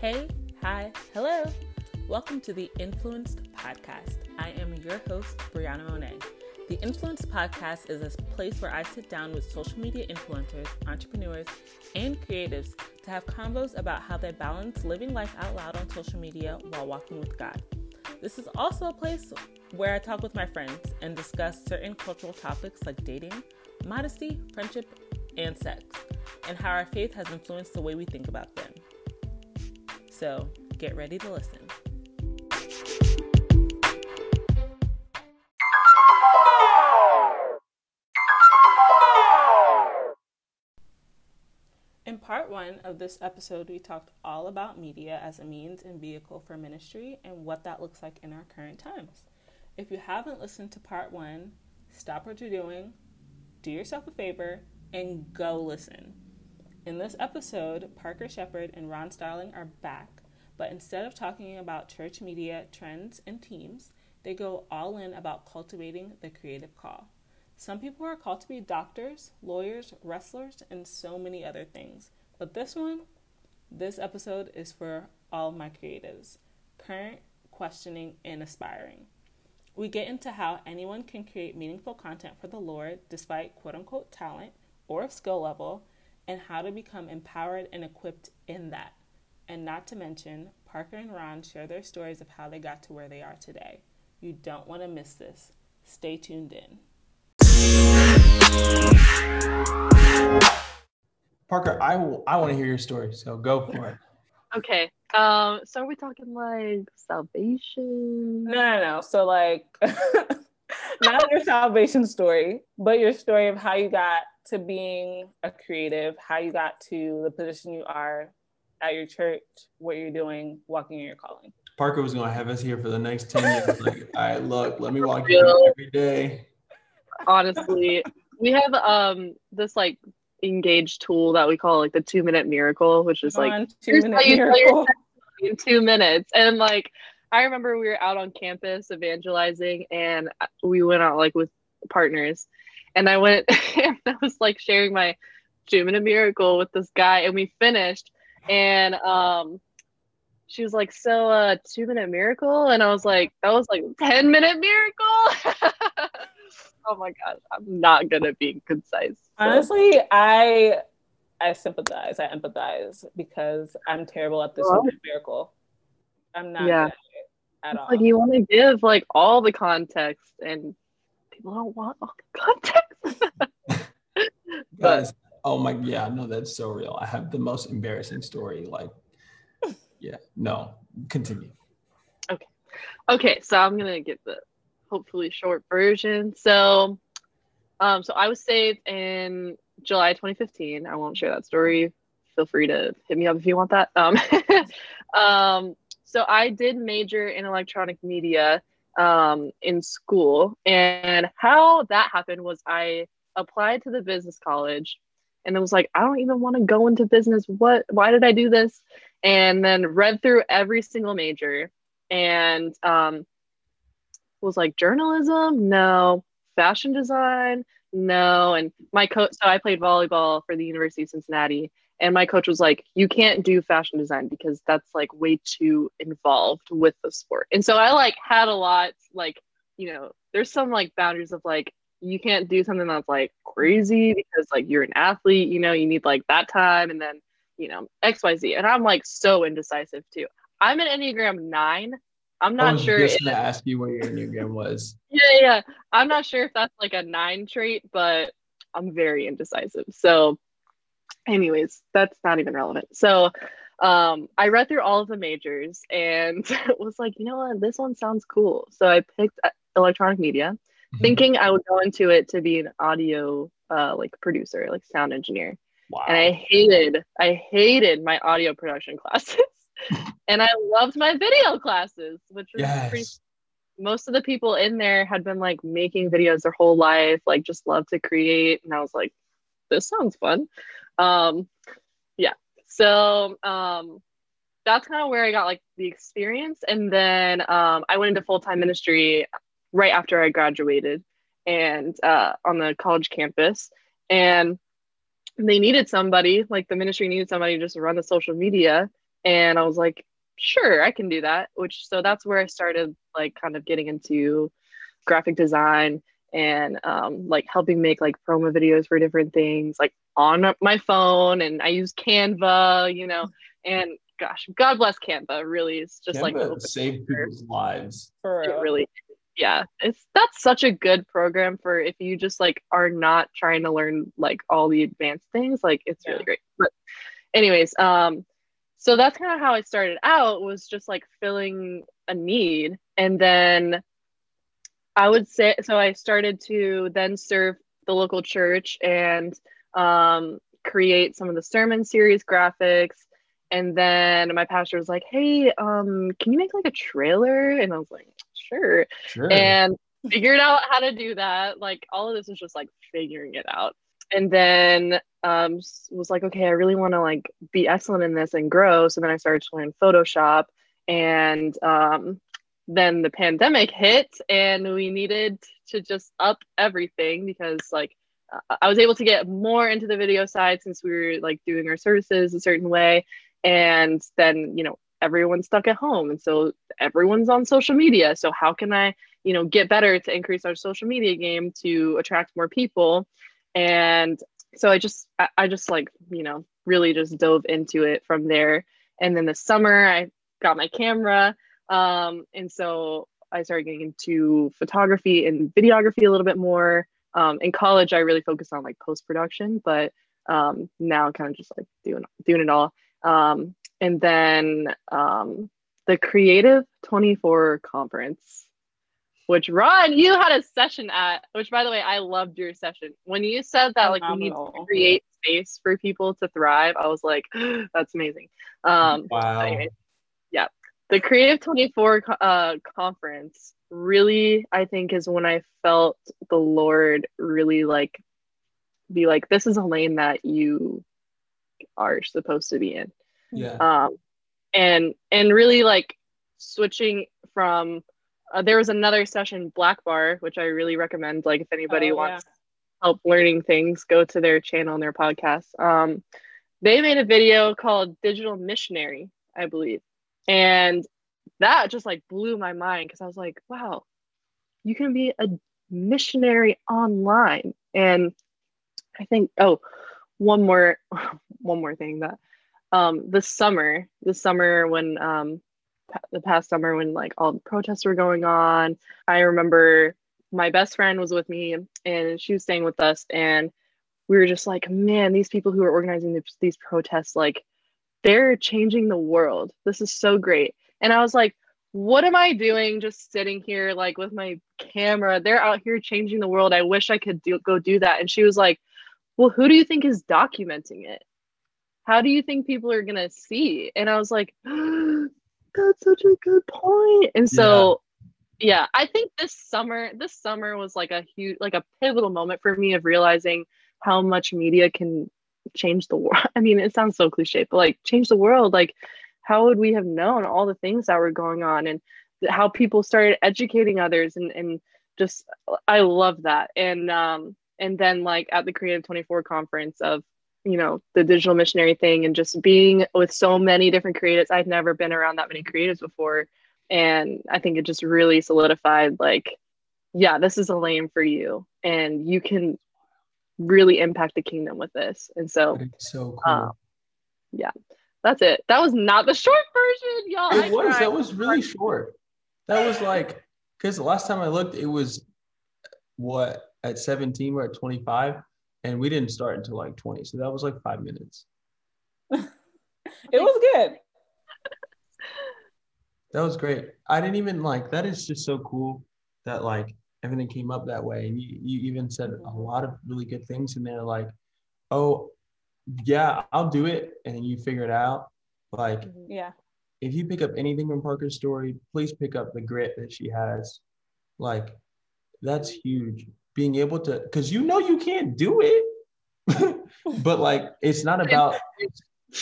Hey, hi, hello. Welcome to The Influenced Podcast. I am your host, Brianna Moné. The Influenced Podcast is a place where I sit down with social media influencers, entrepreneurs, and creatives to have convos about how they balance living life out loud on social media while walking with God. This is also a place where I talk with my friends and discuss certain cultural topics like dating, modesty, friendship, and sex, and how our faith has influenced the way we think about them. So get ready to listen. In part one of this episode, we talked all about media as a means and vehicle for ministry and what that looks like in our current times. If you haven't listened to part one, stop what you're doing, do yourself a favor, and go listen. In this episode, Parker Shepherd and Rohn Starling are back, but instead of talking about church media trends and teams, they go all in about cultivating the creative call. Some people are called to be doctors, lawyers, wrestlers, and so many other things. But this episode is for all my creatives, current, questioning, and aspiring. We get into how anyone can create meaningful content for the Lord despite quote-unquote talent or skill level, and how to become empowered and equipped in that. And not to mention, Parker and Rohn share their stories of how they got to where they are today. You don't want to miss this. Stay tuned in. Parker, I want to hear your story, so go for it. Okay. So are we talking like salvation? No. So like, not your salvation story, but your story of how you got to being a creative, how you got to the position you are at your church, what you're doing, walking in your calling. Parker was going to have us here for the next 10 years. Like, all right, look, let me walk you through every day. Honestly, we have this like engaged tool that we call like the 2-minute miracle, which is like 2 minutes. And like, I remember we were out on campus evangelizing and we went out like with partners. And I went and I was like sharing my 2-minute miracle with this guy, and we finished, and she was like, so 2-minute miracle, and I was like, that was like 10-minute miracle. Oh my gosh, I'm not gonna be concise. So. Honestly, I empathize because I'm terrible at this 2-minute miracle. I'm not good at it at all. Like, you want to give like all the context, and people don't want all the context. But oh my, yeah, no, that's so real. I have the most embarrassing story. Like, yeah, no, continue. Okay. So I'm gonna get the hopefully short version. So, so I was saved in July 2015. I won't share that story. Feel free to hit me up if you want that. So I did major in electronic media in school, and how that happened was I applied to the business college, and it was like, I don't even want to go into business. Why did I do this? And then read through every single major, and was like, journalism, no, fashion design, no. And my coach, so I played volleyball for the University of Cincinnati, and my coach was like, you can't do fashion design because that's like way too involved with the sport. And so I like had a lot, like, you know, there's some like boundaries of like, you can't do something that's like crazy because like you're an athlete, you know, you need like that time and then, you know, XYZ. And I'm like so indecisive too. I'm an Enneagram 9. I'm not sure. I was just going to ask you what your Enneagram was. Yeah. I'm not sure if that's like a 9 trait, but I'm very indecisive. So anyways, that's not even relevant. So I read through all of the majors and was like, you know what, this one sounds cool. So I picked electronic media, thinking I would go into it to be an audio like producer, like sound engineer. Wow. And I hated my audio production classes. And I loved my video classes, which was pretty. Most of the people in there had been like making videos their whole life, like just love to create. And I was like, this sounds fun. So that's kind of where I got like the experience. And then I went into full-time ministry right after I graduated and on the college campus, and they needed somebody, like the ministry needed somebody just to run the social media. And I was like, sure, I can do that. So that's where I started, like, kind of getting into graphic design and like helping make like promo videos for different things, like on my phone. And I use Canva, you know, and gosh, God bless Canva. Really, it's just Canva, like a save people's lives. It really, yeah, that's such a good program for if you just like are not trying to learn like all the advanced things. Like it's really great. But anyways, so that's kind of how I started out, was just like filling a need. And then I would say, so I started to then serve the local church and create some of the sermon series graphics. And then my pastor was like, hey, can you make like a trailer? And I was like, sure. And figured out how to do that. Like all of this was just like figuring it out. And then was like, okay, I really want to like be excellent in this and grow. So then I started to learn Photoshop, and then the pandemic hit and we needed to just up everything, because like I was able to get more into the video side since we were like doing our services a certain way. And then, you know, everyone's stuck at home. And so everyone's on social media. So how can I, you know, get better to increase our social media game to attract more people? And so I just like, you know, really just dove into it from there. And then this summer I got my camera. And so I started getting into photography and videography a little bit more. In college, I really focused on like post-production, but now kind of just like doing it all. And then the Creative 24 conference, which Ron, you had a session at, which by the way, I loved your session. When you said that, like, phenomenal. We need to create space for people to thrive, I was like, that's amazing. Wow. Anyway, yeah. The Creative 24 conference really, I think, is when I felt the Lord really like be like, this is a lane that you are supposed to be in. Yeah. And really like switching from, there was another session, Black Bar, which I really recommend. Like if anybody wants help learning things, go to their channel and their podcast. They made a video called Digital Missionary, I believe. And that just like blew my mind, because I was like, wow, you can be a missionary online. And I think, one more thing that the past summer when like all the protests were going on, I remember my best friend was with me and she was staying with us, and we were just like, man, these people who are organizing these protests, like, they're changing the world. This is so great. And I was like, what am I doing just sitting here like with my camera? They're out here changing the world. I wish I could go do that. And she was like, well, who do you think is documenting it? How do you think people are going to see? And I was like, that's such a good point. And so, yeah, I think this summer was like a huge, like a pivotal moment for me of realizing how much media can change the world. I mean, it sounds so cliche, but like change the world. Like, how would we have known all the things that were going on, and how people started educating others? And just, I love that. And then like at the Creative 24 conference of, you know, the digital missionary thing, and just being with so many different creatives. I'd never been around that many creatives before. And I think it just really solidified like, yeah, this is a lane for you, and you can really impact the kingdom with this. And so cool. Yeah, that's it. That was not the short version, y'all. That was really short. That was like, because the last time I looked, it was what, at 17 we're at 25, and we didn't start until like 20, so that was like 5 minutes. It was good. That was great. I didn't even like, that is just so cool that like everything came up that way. And you even said a lot of really good things in there, like, oh yeah, I'll do it. And then you figure it out. Like, yeah, if you pick up anything from Parker's story, please pick up the grit that she has. Like, that's huge. Being able to, because you know you can't do it, but like, it's not about,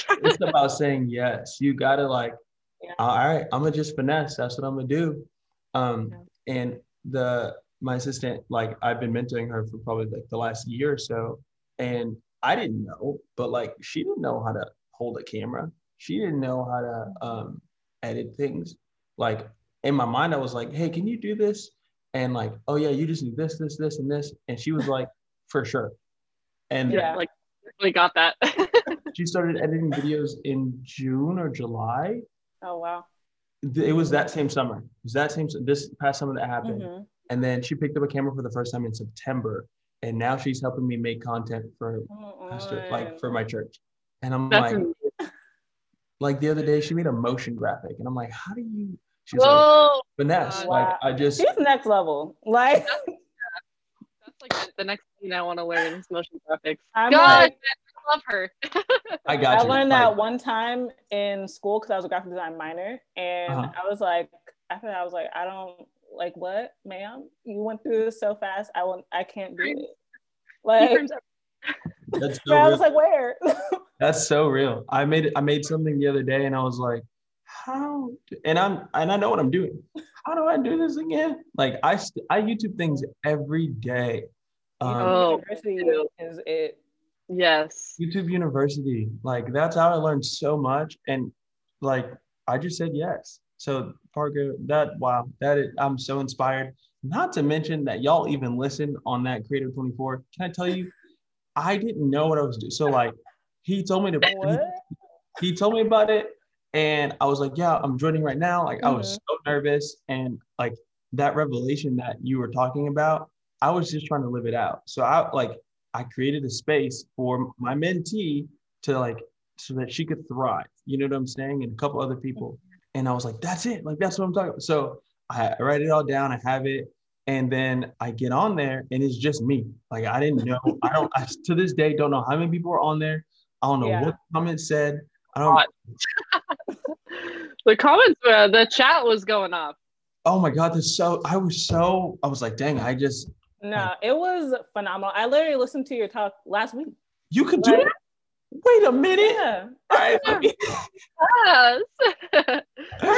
it's about saying yes. You gotta like, all right, I'm gonna just finesse. That's what I'm gonna do. And my assistant, like, I've been mentoring her for probably like the last year or so, and I didn't know, but like she didn't know how to hold a camera. she didn't know how to edit things. Like in my mind, I was like, hey, can you do this? And like, oh yeah, you just need this, this, this, and this. And she was like, for sure. And yeah, like we got that. She started editing videos in June or July. Oh, wow. It was that same summer. It was that same, this past summer that happened. Mm-hmm. And then she picked up a camera for the first time in September. And now she's helping me make content for pastor, like for my church. And I'm like the other day she made a motion graphic. And I'm like, how do you, she's like, finesse. Wow. Like I just. She's next level. Like. That's like the next thing I want to learn is motion graphics. I'm I love her. I got you. I learned that one time in school because I was a graphic design minor. And I was like, after that, I was like, I don't. Like, what, ma'am? You went through this so fast. I can't do it. Like, that's so I was like, where? That's so real. I made something the other day, and I was like, how? And I know what I'm doing. How do I do this again? Like, I YouTube things every day. University is it? Yes. YouTube University. Like, that's how I learned so much. And like, I just said yes. So Parker, I'm so inspired. Not to mention that y'all even listened on that Creative 24. Can I tell you, I didn't know what I was doing. So like, he told me he told me about it, and I was like, yeah, I'm joining right now. Like I was so nervous, and like that revelation that you were talking about, I was just trying to live it out. So I created a space for my mentee to like, so that she could thrive. You know what I'm saying? And a couple other people. And I was like, that's it. Like, that's what I'm talking about. So I write it all down. I have it. And then I get on there and it's just me. Like, I didn't know. I to this day, don't know how many people are on there. I don't know what the comments said. I don't The comments, the chat was going off. Oh my God. I was like, dang, I just. No, it was phenomenal. I literally listened to your talk last week. You could do that? Wait a minute. Yeah. All right,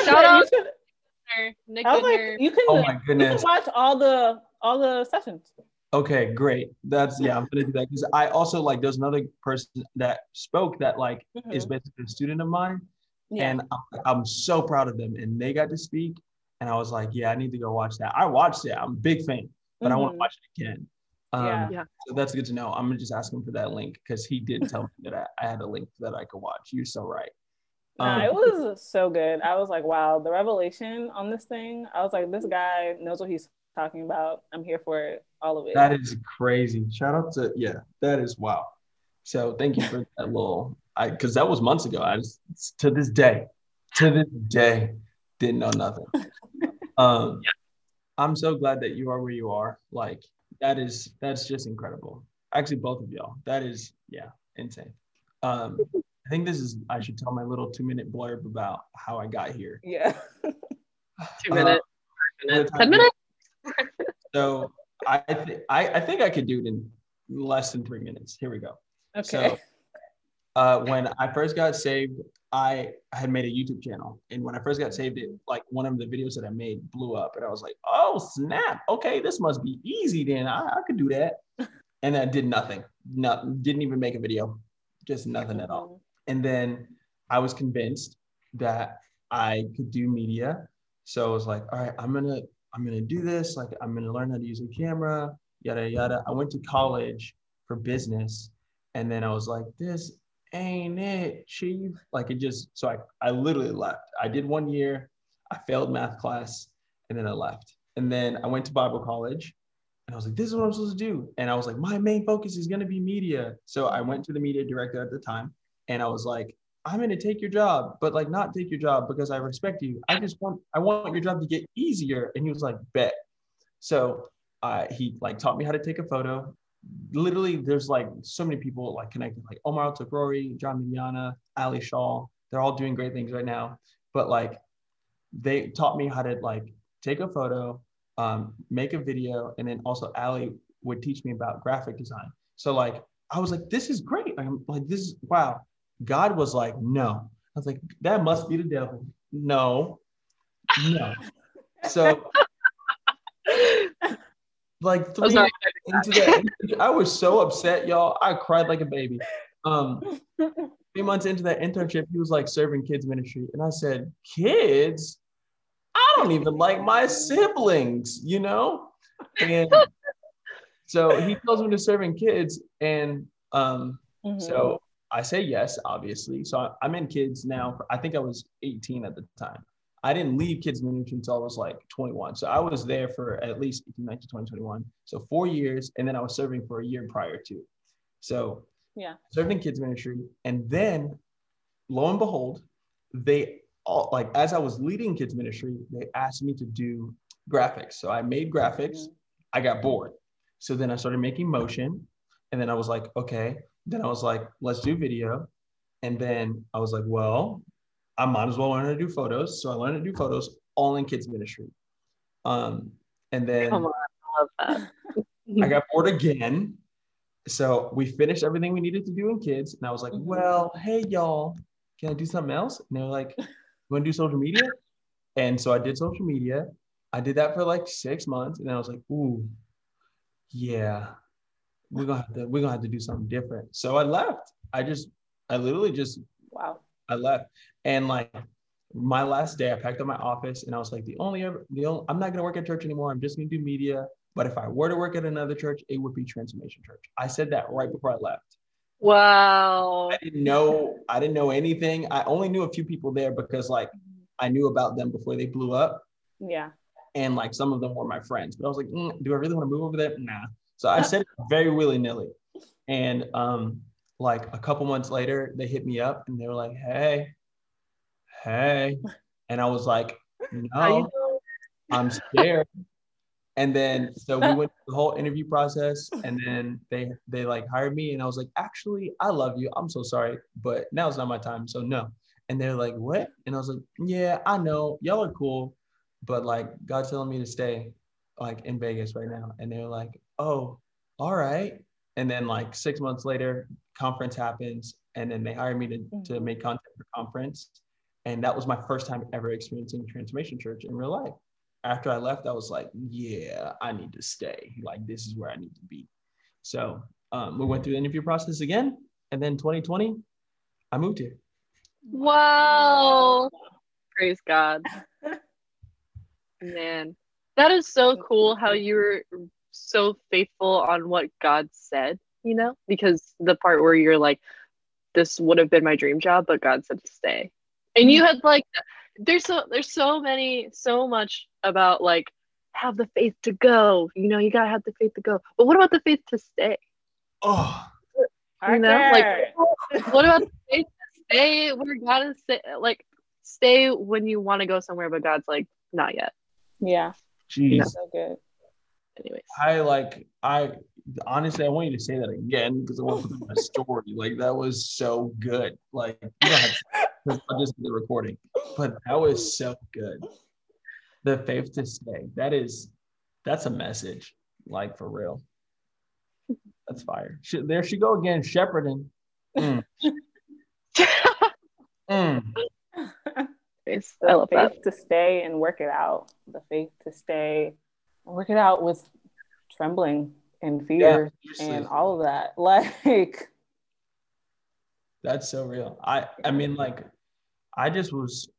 Shout out to Nick Goodner. You can watch all the sessions. Okay, great. I'm gonna do that because I also like there's another person that spoke that like is basically a student of mine, and I'm so proud of them. And they got to speak, and I was like, yeah, I need to go watch that. I watched it. I'm a big fan, but I want to watch it again. So that's good to know. I'm gonna just ask him for that link because he did tell me that I had a link that I could watch. You're so right. It was so good. I was like, wow, the revelation on this thing. I was like, this guy knows what he's talking about. I'm here for it, all of it. That is crazy. Shout out to that is wow. So thank you for that because that was months ago. I just to this day didn't know nothing. I'm so glad that you are where you are. Like. That's just incredible. Actually, both of y'all. That is, insane. I think I should tell my little 2-minute blurb about how I got here. Yeah. 2 minutes. 5 minutes. 10 minutes. So I think I could do it in less than 3 minutes. Here we go. Okay. So when I first got saved, I had made a YouTube channel. And when I first got saved, it like one of the videos that I made blew up. And I was like, oh, snap. Okay, this must be easy then. I could do that. And I did nothing. Didn't even make a video. Just nothing at all. And then I was convinced that I could do media. So I was like, all right, I'm gonna do this. Like, I'm going to learn how to use a camera, yada, yada. I went to college for business. And then I was like, this ain't it, chief? Like, it just, so I literally left. I did 1 year, I failed math class, and then I left. And then I went to Bible college, and I was like, this is what I'm supposed to do. And I was like, my main focus is going to be media. So I went to the media director at the time, and I was like, I'm going to take your job, but like not take your job because I respect you. I want your job to get easier. And he was like, bet. So he like taught me how to take a photo. Literally, there's like so many people like connected, like Omar El-Takrori, John Mignana, Ali Shaw. They're all doing great things right now. But like, they taught me how to like take a photo, make a video, and then also Ali would teach me about graphic design. So like, I was like, this is great. I'm like, this is wow. God was like, no. I was like, that must be the devil. No. So. Like 3 years into that, I was so upset, y'all. I cried like a baby. 3 months into that internship, he was like serving kids ministry. And I said, kids? I don't even like my siblings, you know? And so he tells me to serving kids. And so I say yes, obviously. So I'm in kids now. I think I was 18 at the time. I didn't leave kids ministry until I was like 21. So I was there for at least 18, 19, 20, 21. So 4 years. And then I was serving for a year prior to. So yeah, served in kids ministry. And then lo and behold, they all, like, as I was leading kids ministry, they asked me to do graphics. So I made graphics. I got bored. So then I started making motion. And then I was like, okay. Then I was like, let's do video. And then I was like, well, I might as well learn how to do photos. So I learned to do photos all in kids ministry. And then I got bored again. So we finished everything we needed to do in kids. And I was like, well, hey, y'all, can I do something else? And they were like, you want to do social media? And so I did social media. I did that for like 6 months. And then I was like, ooh, yeah, we're gonna have to do something different. So I left. I literally just wow. I left. And like my last day, I packed up my office and I was like, I'm not going to work at church anymore. I'm just going to do media. But if I were to work at another church, it would be Transformation Church. I said that right before I left. Wow. I didn't know anything. I only knew a few people there because like I knew about them before they blew up. Yeah. And like some of them were my friends, but I was like, do I really want to move over there? Nah. So I said it very willy-nilly. And, like a couple months later, they hit me up and they were like, hey. And I was like, no, I'm scared. And then, so we went through the whole interview process and then they like hired me and I was like, actually, I love you. I'm so sorry, but now's not my time. So no. And they're like, what? And I was like, yeah, I know y'all are cool, but like God's telling me to stay like in Vegas right now. And they were like, oh, all right. And then like 6 months later, conference happens. And then they hired me to make content for conference. And that was my first time ever experiencing Transformation Church in real life. After I left, I was like, yeah, I need to stay. Like, this is where I need to be. So we went through the interview process again. And then 2020, I moved here. Wow. Praise God. Man, that is so cool how you were so faithful on what God said, you know, because the part where you're like, this would have been my dream job, but God said to stay. And you had like, there's so much about like, have the faith to go, you know, you got to have the faith to go. But what about the faith to stay? Oh, you know, like, what about the faith to stay where God is, like, stay when you want to go somewhere, but God's like, not yet. Yeah. Jeez. You know? So good. Anyways. I honestly, I want you to say that again because I want to put in my story. Like that was so good. Like I'll just do the recording, but that was so good. The faith to stay. That's a message. Like for real. That's fire. There she go again, shepherding. It's the faith to stay and work it out. The faith to stay. Work it out with trembling and fear and all of that. Like, that's so real. I mean, like, I just was,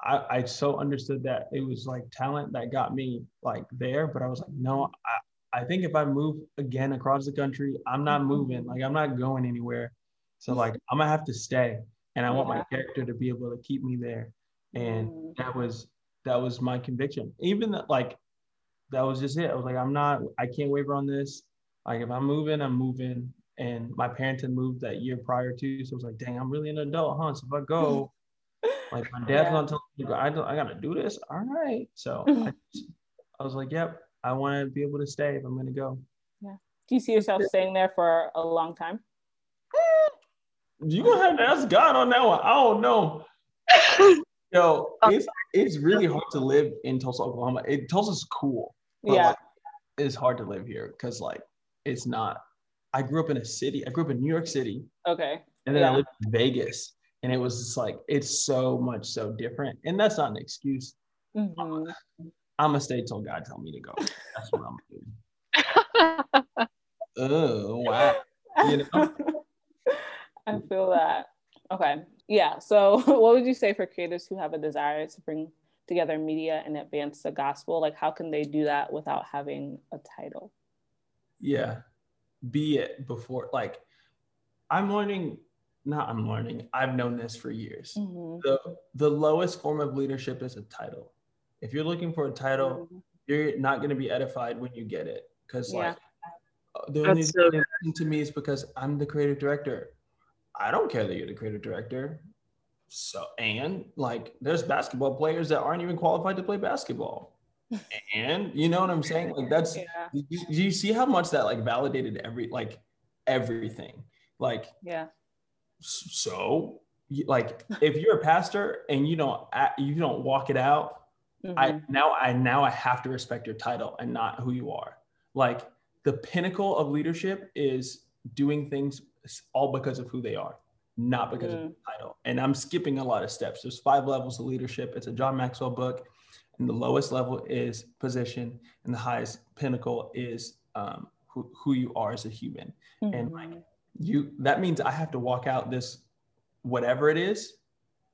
I so understood that it was like talent that got me like there, but I was like, no, I think if I move again across the country, I'm not moving. Like, I'm not going anywhere. So like, I'm gonna have to stay. And I want my character to be able to keep me there. And that was my conviction. Even that, like, that was just it. I was like, I can't waver on this. Like, if I'm moving. And my parents had moved that year prior to. So I was like, dang, I'm really an adult, huh? So if I go, like, my dad's going to tell me, I got to do this. All right. So I was like, yep, I want to be able to stay if I'm going to go. Yeah. Do you see yourself staying there for a long time? You're going to have to ask God on that one. I don't know. Yo, it's really hard to live in Tulsa, Oklahoma. Tulsa's cool. But like, it's hard to live here because like it's not. I grew up in a city. I grew up in New York City. Okay. And then I lived in Vegas. And it was just like, it's so different. And that's not an excuse. I'm gonna stay till God tell me to go. That's what I'm gonna do. Oh wow. You know? I feel that. Okay. Yeah. So what would you say for creators who have a desire to bring together media and advance the gospel? Like, how can they do that without having a title? Yeah. Be it before, like, I've known this for years. Mm-hmm. The lowest form of leadership is a title. If you're looking for a title, mm-hmm. you're not going to be edified when you get it. Because like, the only thing to me is because I'm the creative director. I don't care that you're the creative director. So, and like, there's basketball players that aren't even qualified to play basketball. And you know what I'm saying? Like, that's, you see how much that like validated everything. Like, yeah. So like, if you're a pastor and you don't walk it out, mm-hmm. I have to respect your title and not who you are. Like, the pinnacle of leadership is doing things all because of who they are, not because of the title. And I'm skipping a lot of steps. There's 5 levels of leadership. It's a John Maxwell book. And the lowest level is position, and the highest pinnacle is who you are as a human. Mm-hmm. And like, that means I have to walk out this, whatever it is,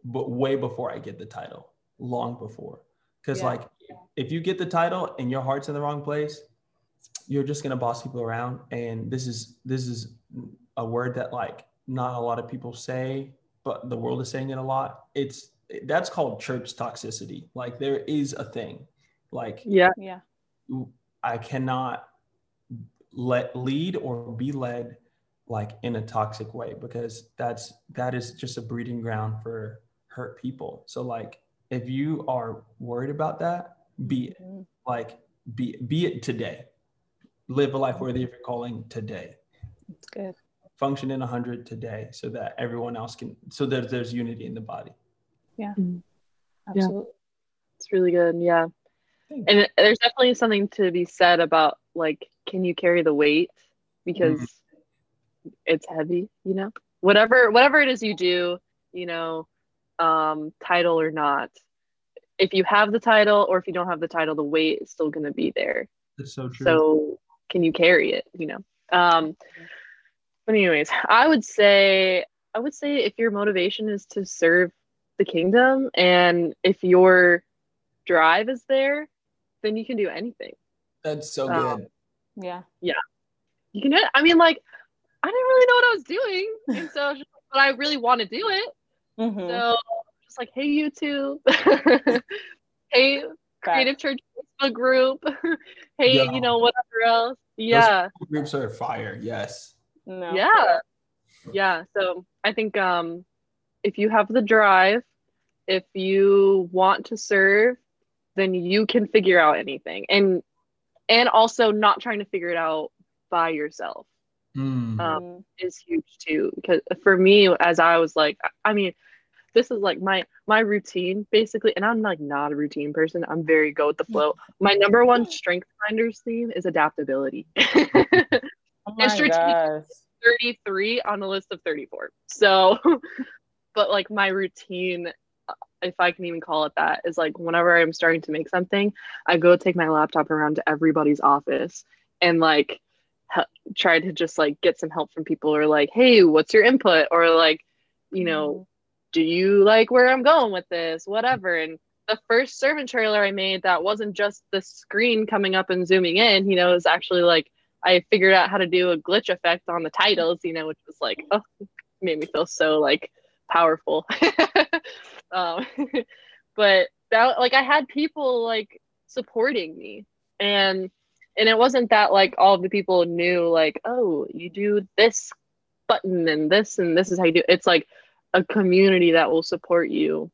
but way before I get the title, long before. Because like, if you get the title and your heart's in the wrong place, you're just gonna boss people around. And this is a word that like not a lot of people say, but the world is saying it a lot. That's called church toxicity. Like, there is a thing. Like, yeah, I cannot lead or be led like in a toxic way, because that is just a breeding ground for hurt people. So like, if you are worried about that, be it today. Live a life worthy of your calling today. That's good. Function in 100 today, so that everyone else can. So that there's unity in the body. Yeah, absolutely. Yeah. It's really good. Yeah, thanks. And there's definitely something to be said about like, can you carry the weight, because it's heavy. You know, whatever it is you do, you know, title or not, if you have the title or if you don't have the title, the weight is still going to be there. That's so true. So can you carry it? You know. But anyways, I would say if your motivation is to serve the kingdom, and if your drive is there, then you can do anything. That's so good. Yeah. You can do it. I mean, like, I didn't really know what I was doing, and so, but I really want to do it. Mm-hmm. So just like, hey, YouTube, hey, Creative Church Facebook group, hey, you know, whatever else. Yeah. Those groups are fire. Yes. No. Yeah. Yeah. So I think, if you have the drive, if you want to serve, then you can figure out anything. And also not trying to figure it out by yourself is huge too. Because for me, as I was like, I mean, this is like my routine basically. And I'm like not a routine person. I'm very go with the flow. My number one strength finders theme is adaptability. Oh my gosh. 33 on the list of 34. So, but like my routine, if I can even call it that, is like whenever I'm starting to make something, I go take my laptop around to everybody's office and like try to just like get some help from people, or like, hey, what's your input? Or like, you know, do you like where I'm going with this? Whatever. And the first servant trailer I made that wasn't just the screen coming up and zooming in, you know, is actually like, I figured out how to do a glitch effect on the titles, you know, which was like, oh, made me feel so like powerful. But that, like, I had people like supporting me, and it wasn't that like all the people knew like, oh, you do this button and this is how you do it. It's like a community that will support you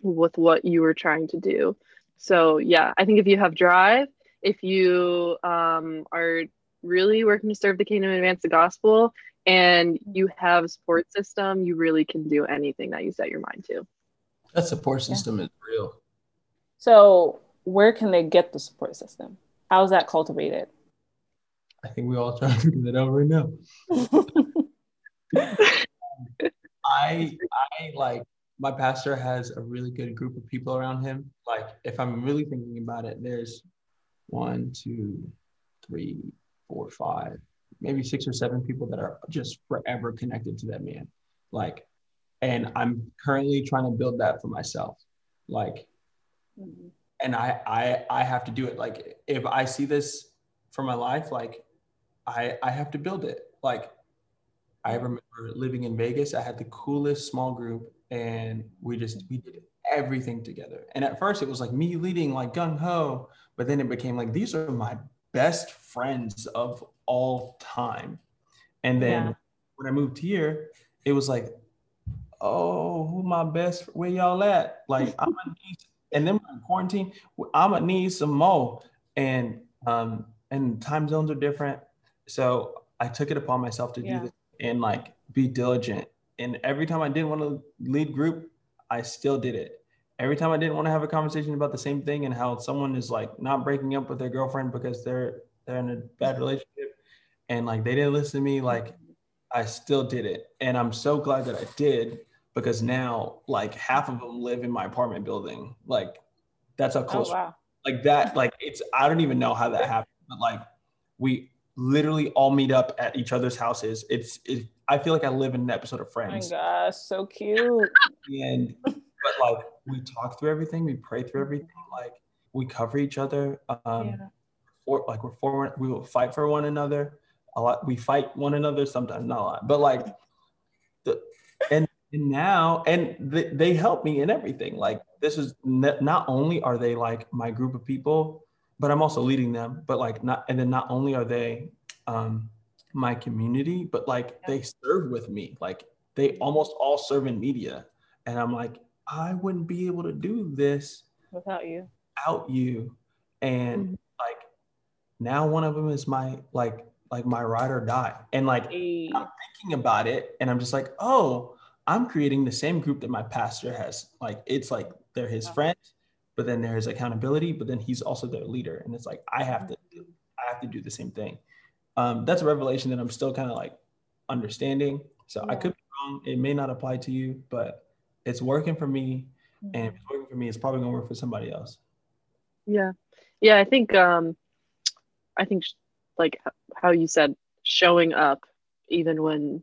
with what you were trying to do. So yeah, I think if you have drive, if you are really working to serve the kingdom and advance the gospel, and you have a support system, you really can do anything that you set your mind to. That support system is real. So where can they get the support system? How is that cultivated? I think we all try to figure that out right now. I like, my pastor has a really good group of people around him. Like, if I'm really thinking about it, there's 1, 2, 3, 4, 5, maybe 6 or 7 people that are just forever connected to that man. Like, And I'm currently trying to build that for myself. Like, mm-hmm. And I have to do it. Like, if I see this for my life, like I have to build it. Like, I remember living in Vegas, I had the coolest small group, and we did everything together. And at first it was like me leading, like gung ho, but then it became like, these are my best friends of all time. And then when I moved here, it was like, oh, who my best, where y'all at? Like, I'm gonna need, and then we're in quarantine, I'm gonna need some more. And time zones are different. So I took it upon myself to do this and like be diligent. And every time I didn't want to lead group, I still did it. Every time I didn't want to have a conversation about the same thing and how someone is like not breaking up with their girlfriend because they're in a bad relationship and like they didn't listen to me, like I still did it. And I'm so glad that I did, because now like half of them live in my apartment building. Like, that's how close. Oh, wow. Like that, like it's, I don't even know how that happened, but like we literally all meet up at each other's houses. It's I feel like I live in an episode of Friends. Oh my gosh, so cute. And but like we talk through everything, we pray through everything, like we cover each other. Or like we will fight for one another a lot. We fight one another sometimes, not a lot, but like they help me in everything. Like, this is not only are they like my group of people, but I'm also leading them, but like not only are they my community, but like they serve with me. Like, they almost all serve in media. And I'm like, I wouldn't be able to do this without you. And like, now one of them is my, like my ride or die. And like, I'm thinking about it and I'm just like, oh, I'm creating the same group that my pastor has. Like, it's like, they're his friends, but then there's accountability, but then he's also their leader. And it's like, I have to do the same thing. That's a revelation that I'm still kind of like understanding. So I could be wrong. It may not apply to you, but it's working for me. Mm-hmm. And if it's working for me, it's probably gonna work for somebody else. Yeah. Yeah. I think like how you said, showing up when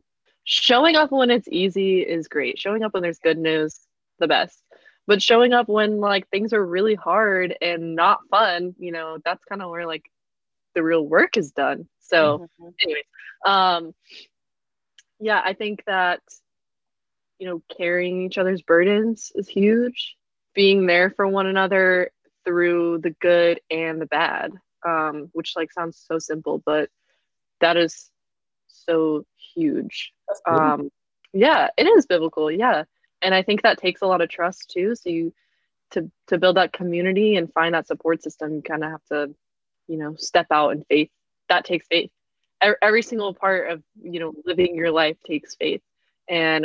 it's easy is great. Showing up when there's good news, the best. But showing up when like things are really hard and not fun, you know, that's kind of where like the real work is done. So anyways, I think that, you know, carrying each other's burdens is huge. Being there for one another through the good and the bad, which like sounds so simple, but that is so huge. It is biblical. Yeah. And I think that takes a lot of trust too. So to build that community and find that support system, you kind of have to, you know, step out in faith. That takes faith. Every single part of, you know, living your life takes faith. And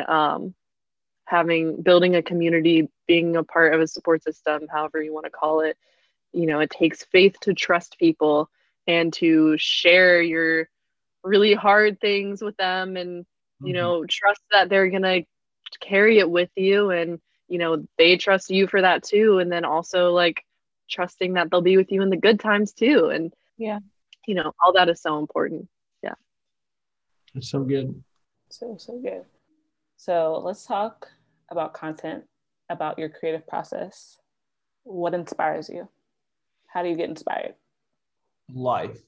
building a community, being a part of a support system, however you want to call it, you know, it takes faith to trust people and to share your really hard things with them, and you know, trust that they're gonna carry it with you, and you know, they trust you for that too. And then also like trusting that they'll be with you in the good times too. And yeah, you know, all that is so important. Yeah, it's so good. So good. So let's talk about content, about your creative process. What inspires you? How do you get inspired? Life.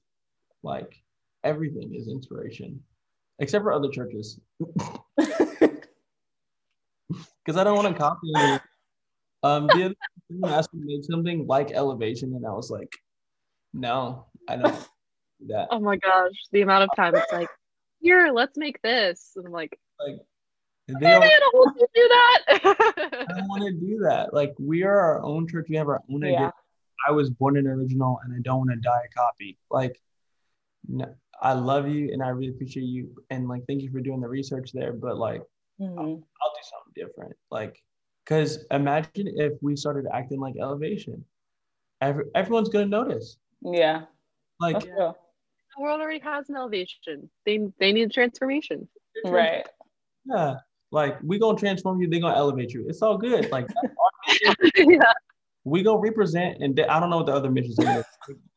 Like, everything is inspiration, except for other churches. Because I don't want to copy you. The other person asked me to make something like Elevation, and I was like, no, I don't do that. Oh my gosh, the amount of time it's like, here, let's make this. And I'm like I don't want to do that. I don't want to do that. Like, we are our own church. We have our own idea. I was born an original, and I don't want to die a copy. Like, no, I love you, and I really appreciate you, and like, thank you for doing the research there, but like, I'll do something different. Like, because imagine if we started acting like Elevation. Everyone's gonna notice. Yeah, like the world already has an Elevation. They need a transformation. Right. Yeah, like, we gonna transform you. They gonna elevate you. It's all good. Like, we gonna represent, and I don't know what the other missions are.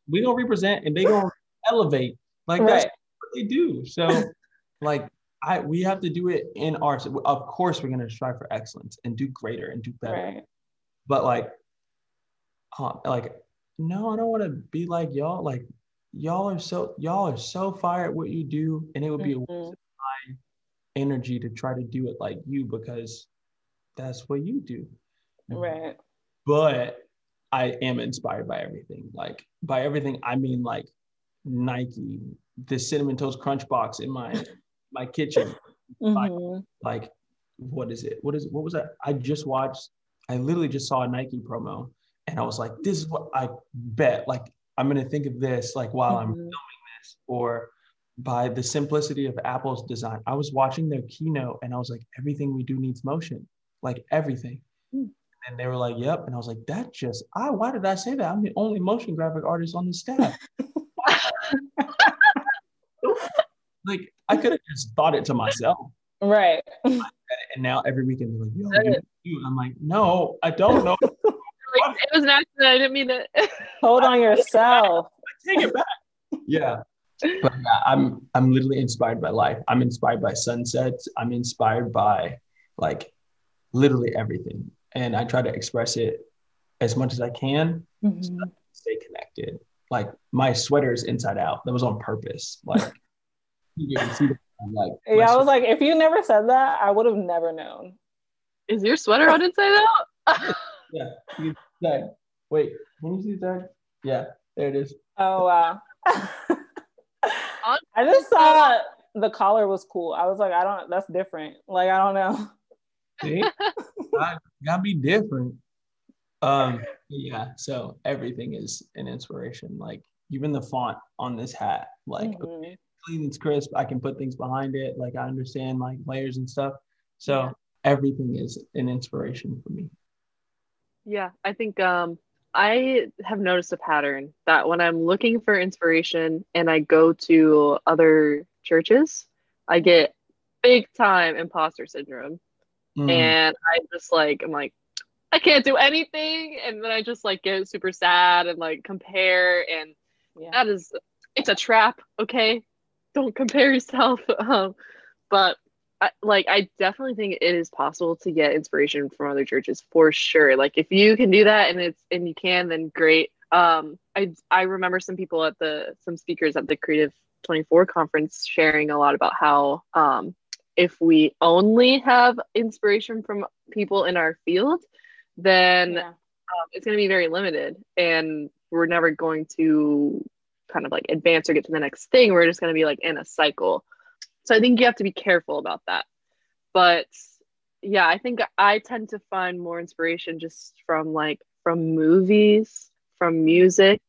We gonna represent, and they gonna elevate. Like, that's what they do. So like, we have to do it in our, of course, we're going to strive for excellence and do greater and do better. Right. But no, I don't want to be like y'all. Like y'all are so fire at what you do, and it would be a waste of my energy to try to do it like you, because that's what you do. Right. But I am inspired by everything. Like by everything, I mean like Nike, the Cinnamon Toast Crunch box in my kitchen. What was that? I literally just saw a Nike promo, and I was like, this is what I bet. Like, I'm going to think of this, like while I'm filming this, or by the simplicity of Apple's design. I was watching their keynote and I was like, everything we do needs motion, like everything. And they were like, yep. And I was like, that just, why did I say that? I'm the only motion graphic artist on the staff. Like, I could have just thought it to myself. Right. And now every weekend they're like, yo, you. I'm like, no, I don't know. Like, it was an accident. I didn't mean to. Hold on yourself. Take it back. Yeah. But yeah, I'm literally inspired by life. I'm inspired by sunsets. I'm inspired by like literally everything. And I try to express it as much as I can so I can stay connected. Like my sweater is inside out. That was on purpose. Like, you can see that. I was like, if you never said that, I would have never known. Is your sweater on inside out? Yeah. You can, wait, can you see that? Yeah, there it is. Oh, wow. I just saw the collar was cool. I was like, that's different. Like, I don't know. See? Gotta be different. Yeah, so everything is an inspiration. Like, even the font on this hat, like, okay, clean, it's crisp. I can put things behind it. Like, I understand, like, layers and stuff. So everything is an inspiration for me. Yeah, I think I have noticed a pattern that when I'm looking for inspiration and I go to other churches, I get big time imposter syndrome. And I'm like, I can't do anything. And then I just like get super sad and like compare. And it's a trap. Okay. Don't compare yourself. But I definitely think it is possible to get inspiration from other churches for sure. Like if you can do that and you can, then great. I remember some people at some speakers at the Creative 24 conference sharing a lot about how, if we only have inspiration from people in our field, then it's going to be very limited and we're never going to kind of like advance or get to the next thing. We're just going to be like in a cycle. So I think you have to be careful about that. But yeah, I think I tend to find more inspiration just from movies, from music,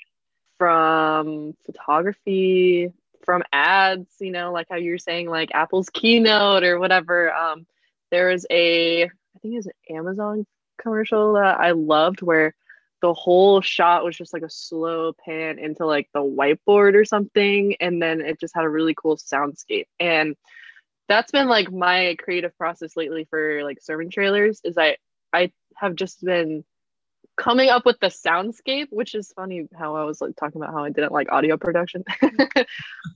from photography, from ads, you know, like how you were saying, like Apple's keynote or whatever. There was an Amazon commercial that I loved where the whole shot was just like a slow pan into like the whiteboard or something. And then it just had a really cool soundscape. And that's been like my creative process lately for like sermon trailers is I have just been coming up with the soundscape, which is funny how I was like talking about how I didn't like audio production,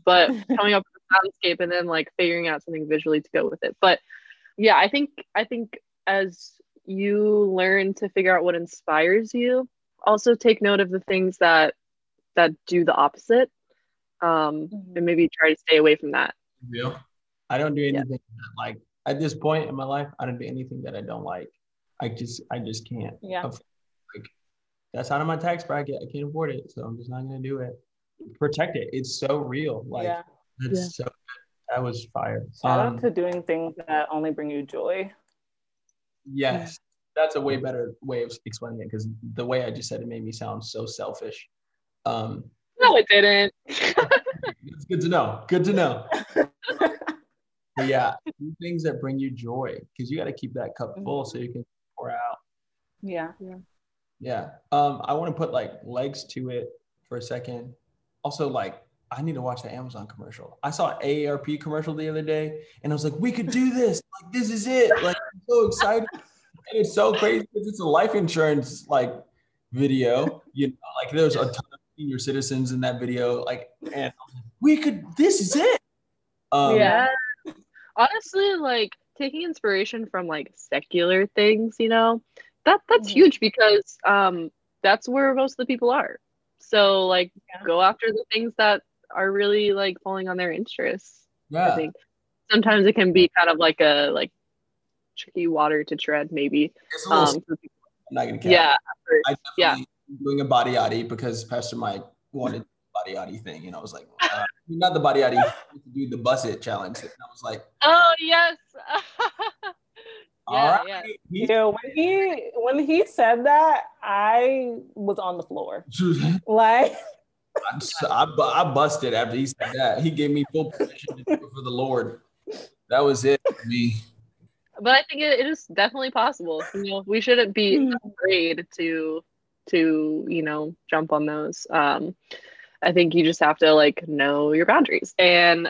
but coming up with the soundscape and then like figuring out something visually to go with it. But yeah, I think as you learn to figure out what inspires you, also take note of the things that do the opposite, and maybe try to stay away from that. I don't do anything that, like at this point in my life, I don't do anything that I don't like. I just can't. Yeah. Like that's out of my tax bracket. I can't afford it, so I'm just not gonna do it. Protect it. It's so real. Like that's so good. That was fire. Shout out to doing things that only bring you joy. Yes, that's a way better way of explaining it because the way I just said it made me sound so selfish. No, it didn't. It's good to know. Good to know. But yeah, do things that bring you joy because you got to keep that cup full so you can pour out. Yeah. Yeah. Yeah. I want to put like legs to it for a second. Also, like I need to watch the Amazon commercial. I saw an AARP commercial the other day and I was like, we could do this. Like, this is it. Like, I'm so excited. And it's so crazy because it's a life insurance like video, you know, like there's a ton of senior citizens in that video. Like, and I was like, this is it. Yeah. honestly, like, taking inspiration from, like, secular things, you know, that's huge because that's where most of the people are. So, like, go after the things that are really, like, falling on their interests. Yeah. I think sometimes it can be kind of like a, like, tricky water to tread, maybe. It's a little spooky. I'm not gonna count. Yeah. I'm doing a body-yadi because Pastor Mike wanted the body-yadi thing, and I was like, not the body-yadi, do the bus-it challenge. And I was like, oh, yes. All right. You know, when he said that, I was on the floor. Like, I busted after he said that. He gave me full permission to do it for the Lord. That was it for me. But I think it is definitely possible. You know, we shouldn't be afraid to you know, jump on those. I think you just have to, like, know your boundaries, and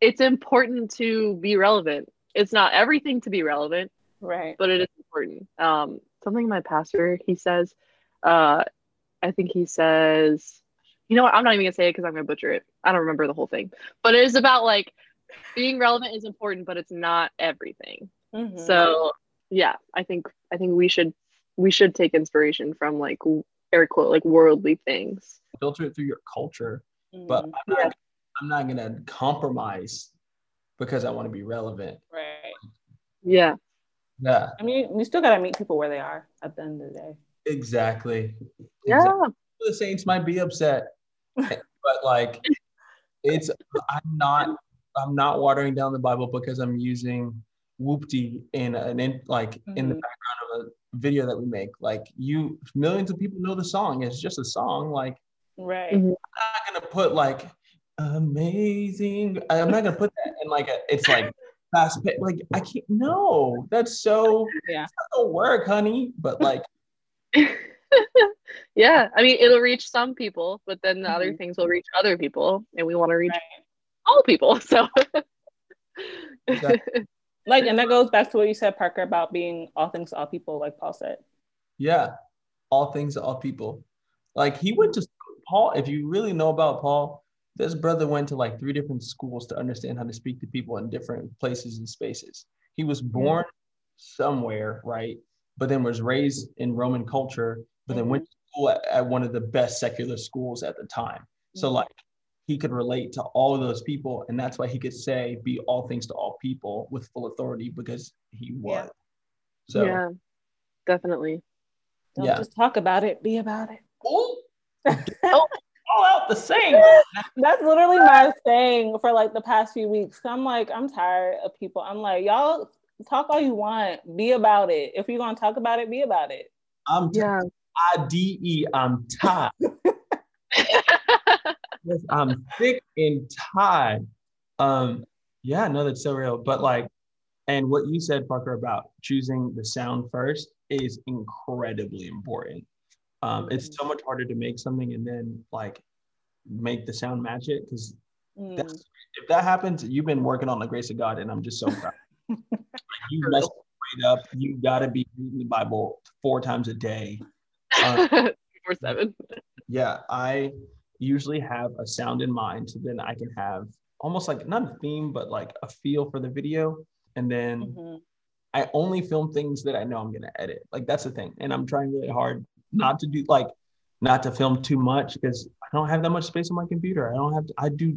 it's important to be relevant. It's not everything to be relevant, right? But it is important. Something my pastor, he says, I think he says, you know what? I'm not even gonna say it because I'm gonna butcher it. I don't remember the whole thing, but it is about, like, being relevant is important, but it's not everything. Mm-hmm. So yeah, I think we should take inspiration from, like, air quote, like, worldly things. Filter it through your culture, but I'm not gonna compromise because I want to be relevant. Right. Yeah. Yeah. I mean, you still got to meet people where they are at the end of the day. Exactly. Yeah. Exactly. The Saints might be upset, but, like, it's, I'm not watering down the Bible because I'm using whoopty in the background of a video that we make. Like, millions of people know the song. It's just a song. Like, right. I'm not going to put, like, amazing. I'm not gonna put that in, like, it's like fast paced. Like, I can't. No, that's so. Yeah. It's not gonna work, honey. But, like. Yeah, I mean, it'll reach some people, but then the other things will reach other people, and we want to reach all people. So. Exactly. Like, and that goes back to what you said, Parker, about being all things to all people, like Paul said. Yeah, all things to all people. Like, he went to Paul. If you really know about Paul. This brother went to, like, 3 different schools to understand how to speak to people in different places and spaces. He was born somewhere, right? But then was raised in Roman culture, but then went to school at one of the best secular schools at the time. So, like, he could relate to all of those people. And that's why he could say, be all things to all people with full authority, because he was. Yeah. So, yeah, definitely. Don't just talk about it, be about it. Oh. All out the same. That's literally my saying for, like, the past few weeks. I'm like, I'm tired of people. I'm like, y'all talk all you want, be about it. If you're gonna talk about it, be about it. I'm tired. I'm tired. Yes, I'm sick and tired. Yeah, no, that's so real. But, like, and what you said, Parker, about choosing the sound first is incredibly important. It's so much harder to make something and then, like, make the sound match it, because if that happens, you've been working on the grace of God, and I'm just so proud. You messed it up. You gotta be reading the Bible 4 times a day. 24/7. Yeah, I usually have a sound in mind, so then I can have almost, like, not a theme, but, like, a feel for the video, and then I only film things that I know I'm gonna edit. Like, that's the thing, and I'm trying really hard. Not to film too much, because I don't have that much space on my computer.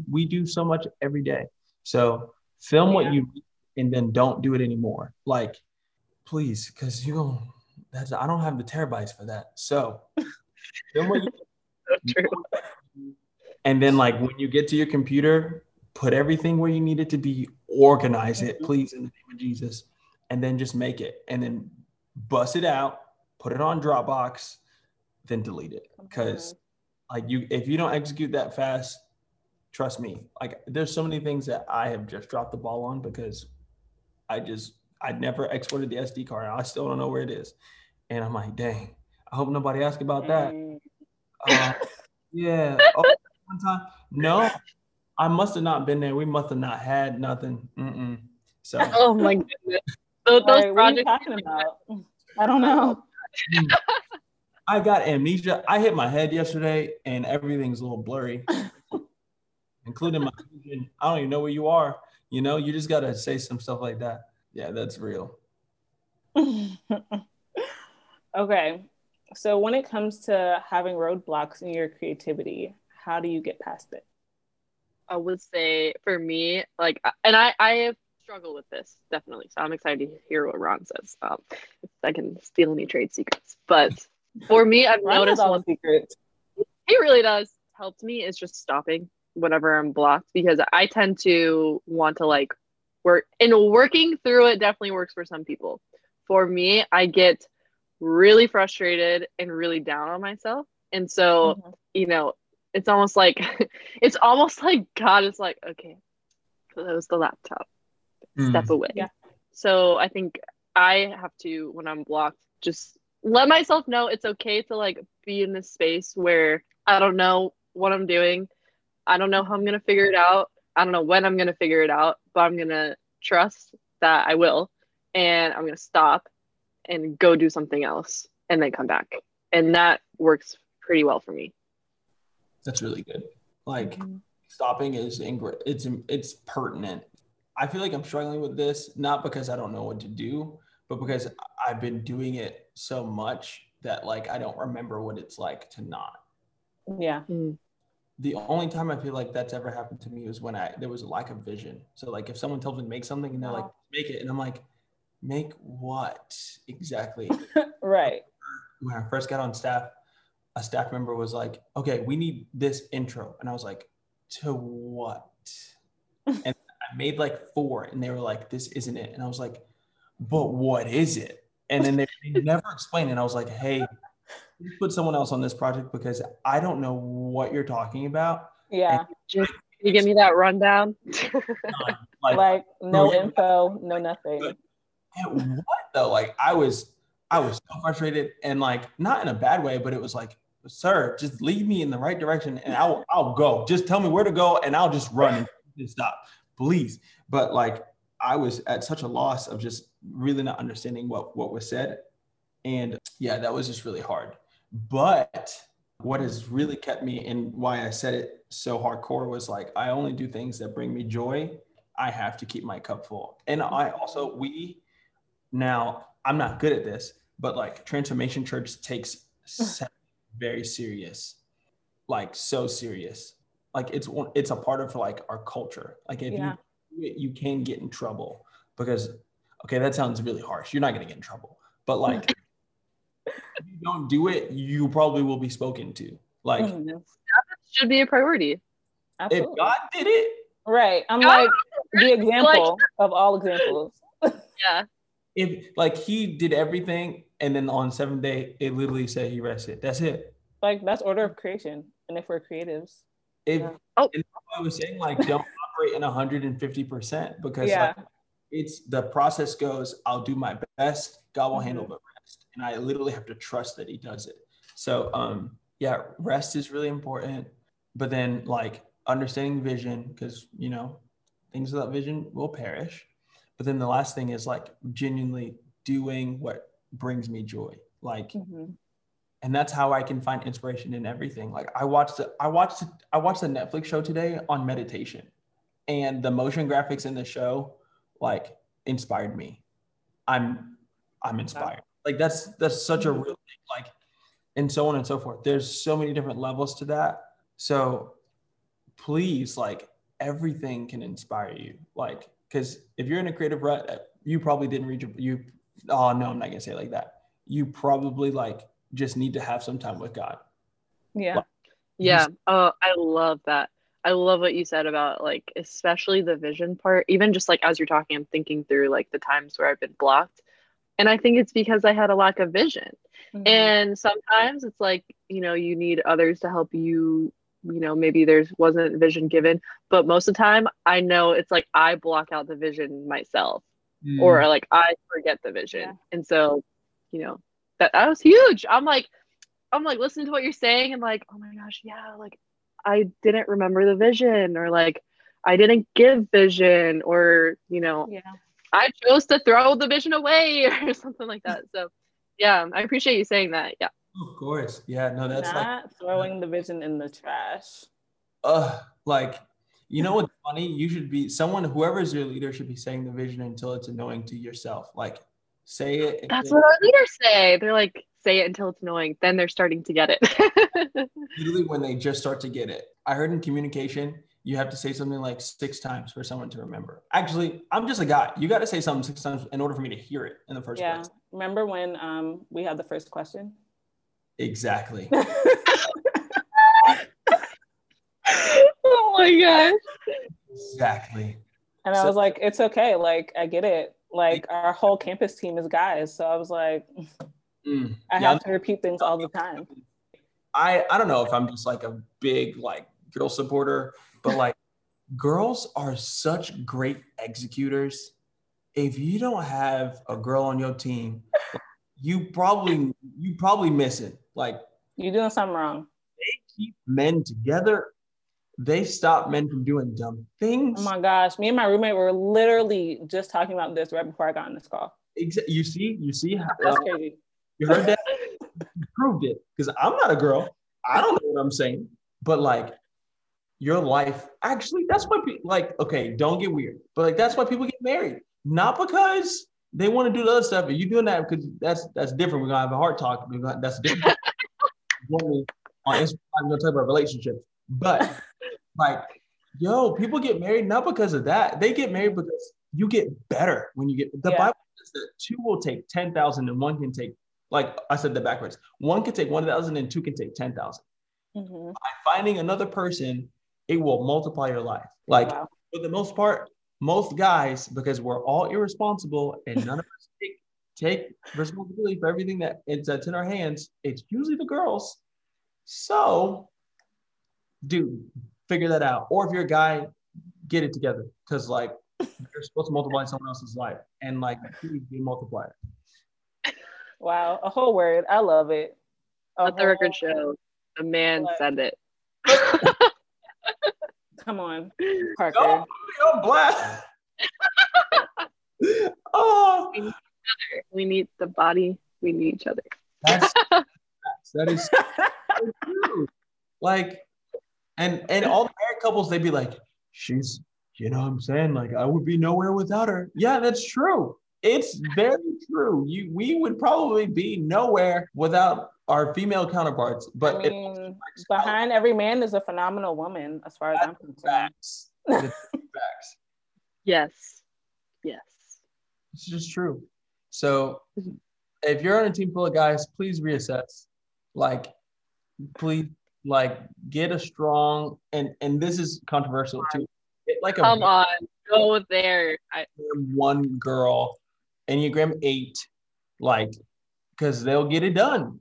We do so much every day. So film what you, and then don't do it anymore. Like, please, because I don't have the terabytes for that. So film what you, and then, like, when you get to your computer, put everything where you need it to be, organize it, please, in the name of Jesus, and then just make it, and then bust it out, put it on Dropbox, then delete it. Because if you don't execute that fast, trust me, like, there's so many things that I have just dropped the ball on because I never exported the SD card. I still don't know where it is. And I'm like, dang, I hope nobody asked about that. Yeah. Oh, one time. No, I must've not been there. We must've not had nothing. Mm-mm. So. Oh my goodness. So those projects, what are you talking about? I don't know. I got amnesia. I hit my head yesterday and everything's a little blurry, including my vision. I don't even know where you are. You know, you just got to say some stuff like that. Yeah, that's real. Okay. So when it comes to having roadblocks in your creativity, how do you get past it? I would say for me, like, and I have struggled with this, definitely. So I'm excited to hear what Ron says. If I can steal any trade secrets. But for me, I've noticed all the secrets. He really does. Helped me is just stopping whenever I'm blocked, because I tend to want to like work, and working through it definitely works for some people. For me, I get really frustrated and really down on myself. And so, you know, it's almost like God is like, okay, close the laptop, step away. Yeah. So I think I have to, when I'm blocked, just let myself know it's okay to like be in this space where I don't know what I'm doing. I don't know how I'm going to figure it out. I don't know when I'm going to figure it out, but I'm going to trust that I will. And I'm going to stop and go do something else and then come back. And that works pretty well for me. That's really good. Like stopping is it's pertinent. I feel like I'm struggling with this, not because I don't know what to do, but because I've been doing it so much that like, I don't remember what it's like to not. Yeah. The only time I feel like that's ever happened to me was when there was a lack of vision. So like if someone tells me to make something and they're like, make it. And I'm like, make what exactly? Right. When I first got on staff, a staff member was like, okay, we need this intro. And I was like, to what? And I made like 4 and they were like, this isn't it. And I was like, but what is it? And then they never explained it. And I was like, hey, put someone else on this project because I don't know what you're talking about. Yeah. Can you give me that rundown? like no info, no nothing. What though? Like I was so frustrated and like not in a bad way, but it was like, sir, just lead me in the right direction and I'll go. Just tell me where to go and I'll just run and stop, please. But like I was at such a loss of just really not understanding what was said. And yeah, that was just really hard. But what has really kept me and why I said it so hardcore was like, I only do things that bring me joy. I have to keep my cup full. And now I'm not good at this, but like Transformation Church takes very serious, like so serious. Like it's a part of like our culture. Like if you do it, you can get in trouble because, okay, that sounds really harsh. You're not going to get in trouble, but like, if you don't do it, you probably will be spoken to. Like that should be a priority. Absolutely. If God did it. Right. I'm God, like the example of all examples. Yeah. If like he did everything and then on seventh day, it literally said he rested. That's it. Like that's order of creation. And if we're creatives. And I was saying like don't operate in 150% because like, it's the process goes, I'll do my best. God will handle the rest. And I literally have to trust that he does it. So yeah, rest is really important. But then like understanding vision, because you know, things without vision will perish. But then the last thing is like genuinely doing what brings me joy. Like, and that's how I can find inspiration in everything. Like I watched a Netflix show today on meditation and the motion graphics in the show like inspired me. I'm inspired. Like that's such a real thing. Like, and so on and so forth. There's so many different levels to that. So please, like everything can inspire you. Like, cause if you're in a creative rut, you probably didn't reach oh no, I'm not gonna say it like that. You probably like just need to have some time with God. Yeah. Like, yeah. Oh, I love that. I love what you said about like, especially the vision part, even just like, as you're talking, I'm thinking through like the times where I've been blocked. And I think it's because I had a lack of vision. And sometimes it's like, you know, you need others to help you, you know, maybe wasn't vision given, but most of the time I know it's like, I block out the vision myself or like I forget the vision. Yeah. And so, you know, that was huge. I'm like, listening to what you're saying. And like, oh my gosh. Yeah. Like I didn't remember the vision or like, I didn't give vision or, you know, I chose to throw the vision away or something like that. So yeah, I appreciate you saying that. Yeah. Of course. Yeah. No, that's not like throwing the vision in the trash. Like You know what's funny? You should be someone, whoever's your leader should be saying the vision until it's annoying to yourself. Like, say it. That's what our leaders say. They're like, say it until it's annoying. Then they're starting to get it. Usually when they just start to get it. I heard in communication, you have to say something like 6 times for someone to remember. Actually, I'm just a guy. You got to say something 6 times in order for me to hear it in the first place. Remember when we had the first question? Exactly. Oh my gosh. Exactly. And I was like, it's okay. Like, I get it. Like, our whole campus team is guys. So I was like, I have to repeat things all the time. I don't know if I'm just like a big, like, girl supporter, but like, girls are such great executors. If you don't have a girl on your team, you probably miss it. Like, you're doing something wrong. They keep men together. They stop men from doing dumb things. Oh my gosh. Me and my roommate were literally just talking about this right before I got on this call. You see how that's crazy. You heard that? You proved it. Because I'm not a girl. I don't know what I'm saying. But like, your life, actually, that's why people, like, okay, don't get weird. But like, that's why people get married. Not because they want to do the other stuff. But you're doing that because that's different. We're going to have a heart talk. That's different. On Instagram, I'm going to talk about relationships. But like, yo, people get married not because of that. They get married because you get better when you get. The Bible says that 2 will take 10,000 and 1 can take, like I said that backwards. 1 can take 1,000 and 2 can take 10,000. Mm-hmm. By finding another person, it will multiply your life. Like, for the most part, most guys, because we're all irresponsible and none of us take responsibility for everything that's in our hands, it's usually the girls. So, dude, figure that out. Or if you're a guy, get it together. Because like, you're supposed to multiply someone else's life. And like, you be a multiplier. Wow, a whole word. I love it. Let the record show. A man said it. Come on, Parker. Don't put me on blast. Oh. We need each other. We need the body. We need each other. That is so true. Like, and all the married couples, they'd be like, she's, you know what I'm saying? Like, I would be nowhere without her. Yeah, that's true. It's very true. We would probably be nowhere without our female counterparts, but I mean, behind every man is a phenomenal woman, as far as I'm concerned. Facts. Yes. It's just true. So, if you're on a team full of guys, please reassess. Like, please, like, get a strong and this is controversial too. Go there. One girl, Enneagram 8, like, because they'll get it done.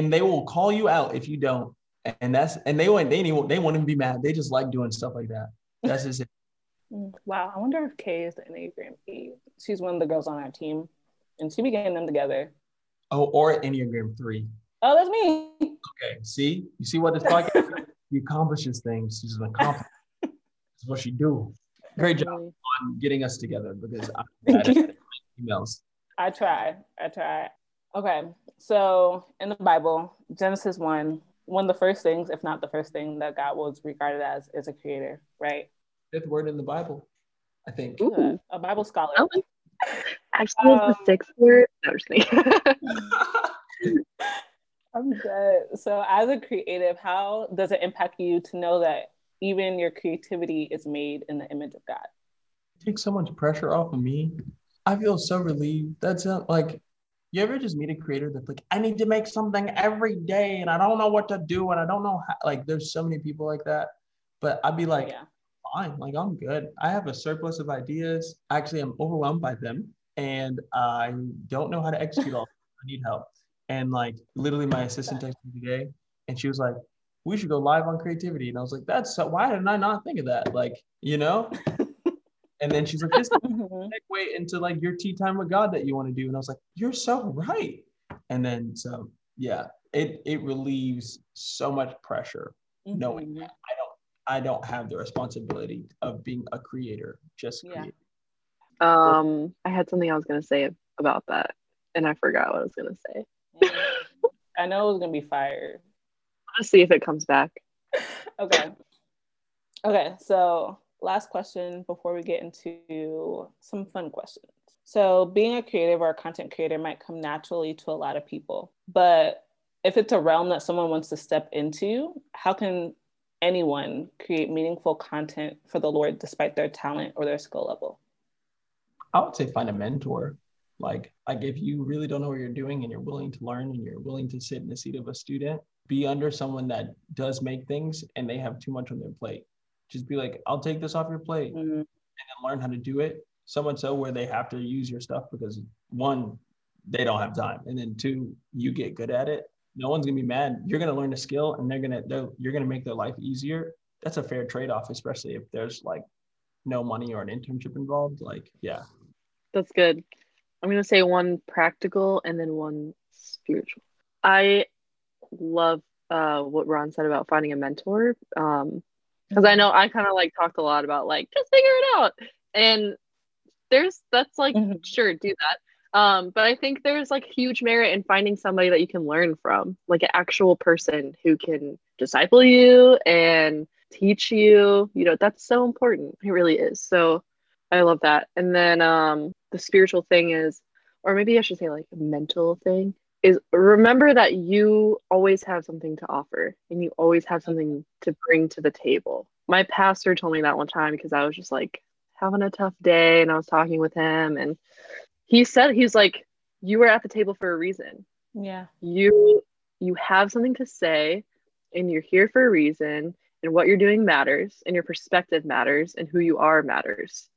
They will call you out if you don't. And they won't even be mad. They just like doing stuff like that. That's just it. Wow. I wonder if Kay is the Enneagram 8. She's one of the girls on our team. And she began them together. Oh, or Enneagram 3. Oh, that's me. Okay. See? You see what this podcast is? She accomplishes things. She's an accomplished. That's what she do. Great job on getting us together because I'm bad at emails. I try. Okay, so in the Bible, Genesis 1, one of the first things, if not the first thing that God was regarded as is a creator, right? 5th word in the Bible, I think. Ooh. A Bible scholar. Oh, actually, it's the 6th word. No, just kidding. I'm good. So as a creative, how does it impact you to know that even your creativity is made in the image of God? Take so much pressure off of me. I feel so relieved. That's like... You ever just meet a creator that's like, I need to make something every day and I don't know what to do and I don't know how, like there's so many people like that, but I'd be like, fine, like I'm good. I have a surplus of ideas. Actually, I'm overwhelmed by them and I don't know how to execute all. I need help. And like literally my assistant texted me today and she was like, we should go live on creativity. And I was like, why didn't I not think of that? Like, you know? And then she's like, this is a segue into like your tea time with God that you want to do. And I was like, you're so right. And then, so yeah, it relieves so much pressure knowing that I don't have the responsibility of being a creator, just creator. I had something I was going to say about that and I forgot what I was going to say. I know it was going to be fire. Let's see if it comes back. Okay. Okay, so last question before we get into some fun questions. So being a creative or a content creator might come naturally to a lot of people, but if it's a realm that someone wants to step into, how can anyone create meaningful content for the Lord despite their talent or their skill level? I would say find a mentor. Like if you really don't know what you're doing and you're willing to learn and you're willing to sit in the seat of a student, be under someone that does make things and they have too much on their plate. Just be like, I'll take this off your plate, mm-hmm. and then learn how to do it. So much so where they have to use your stuff because one, they don't have time. And then two, you get good at it. No one's gonna be mad. You're gonna learn a skill and you're gonna make their life easier. That's a fair trade-off, especially if there's like no money or an internship involved. Like, yeah. That's good. I'm gonna say one practical and then one spiritual. I love what Ron said about finding a mentor. Because I know I kind of like talked a lot about like just figure it out, and that's like mm-hmm. sure, do that. But I think there's like huge merit in finding somebody that you can learn from, like an actual person who can disciple you and teach you. You know, that's so important. It really is. So I love that. And then the spiritual thing is, or maybe I should say like mental thing is, remember that you always have something to offer and you always have something to bring to the table. My pastor told me that one time because I was just like having a tough day and I was talking with him and he said, he's like, you were at the table for a reason. Yeah. You have something to say and you're here for a reason, and what you're doing matters and your perspective matters and who you are matters.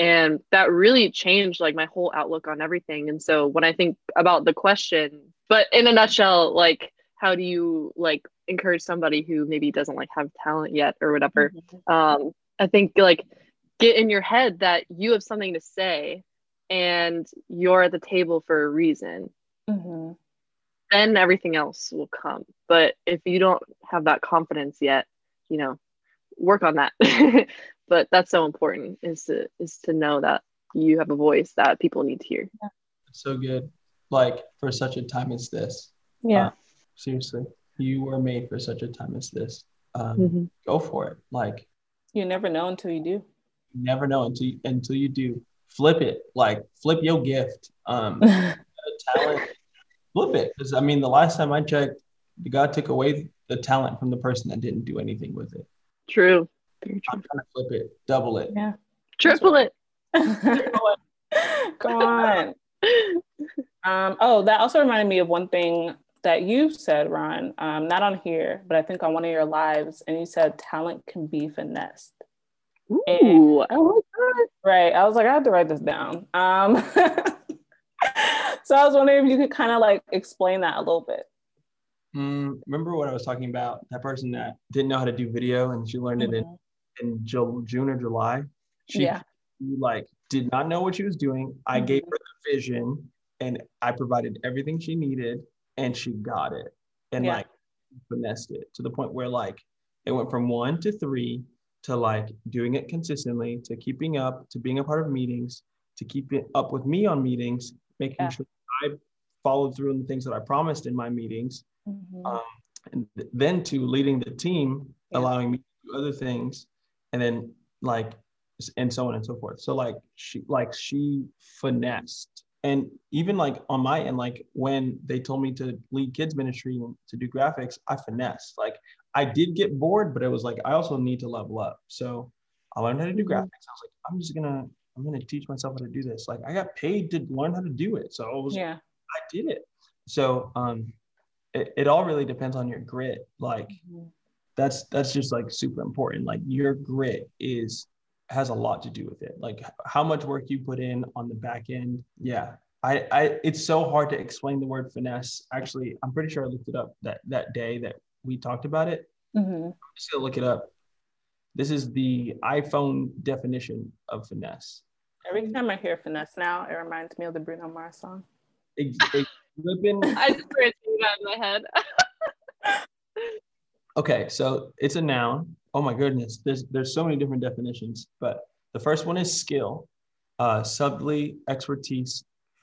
And that really changed like my whole outlook on everything. And so when I think about the question, but in a nutshell, like how do you like encourage somebody who maybe doesn't like have talent yet or whatever? Mm-hmm. I think like get in your head that you have something to say and you're at the table for a reason. Mm-hmm. Then everything else will come. But if you don't have that confidence yet, you know, work on that. But that's so important is to know that you have a voice that people need to hear. Yeah. So good. Like for such a time as this. Yeah. Seriously, you were made for such a time as this. Mm-hmm. Go for it. Like you never know until you do. You never know until you do. Flip it. Like flip your gift. Talent. Flip it. Because I mean, the last time I checked, God took away the talent from the person that didn't do anything with it. True. I'm trying to flip it, double it, yeah, triple it. Come on. Oh, that also reminded me of one thing that you said, Ron. Not on here, but I think on one of your lives, and you said talent can be finessed. Ooh, and, I like that. Right. I was like, I have to write this down. So I was wondering if you could kind of like explain that a little bit. Remember what I was talking about, that person that didn't know how to do video and she learned mm-hmm. it in June or July. She like did not know what she was doing. Mm-hmm. I gave her the vision and I provided everything she needed and she got it and like finessed it to the point where like it went from 1 to 3 to like doing it consistently to keeping up, to being a part of meetings, to keeping up with me on meetings, making sure I followed through on the things that I promised in my meetings. Mm-hmm. And then to leading the team, allowing me to do other things, and then like, and so on and so forth. So like she finessed. And even like on my end, like when they told me to lead kids ministry and to do graphics, I finessed. Like I did get bored, but it was like, I also need to level up. So I learned how to do graphics. I was like, I'm gonna teach myself how to do this. Like I got paid to learn how to do it. So I did it. So, it all really depends on your grit. Like that's just like super important. Like your grit has a lot to do with it. Like how much work you put in on the back end. Yeah. I it's so hard to explain the word finesse. Actually, I'm pretty sure I looked it up that day that we talked about it. Mm-hmm. I'm just gonna look it up. This is the iPhone definition of finesse. Every time I hear finesse now, it reminds me of the Bruno Mars song. I just heard it out of my head. Okay, so it's a noun. Oh my goodness, there's so many different definitions, but the first one is skill, subtlety, expertise,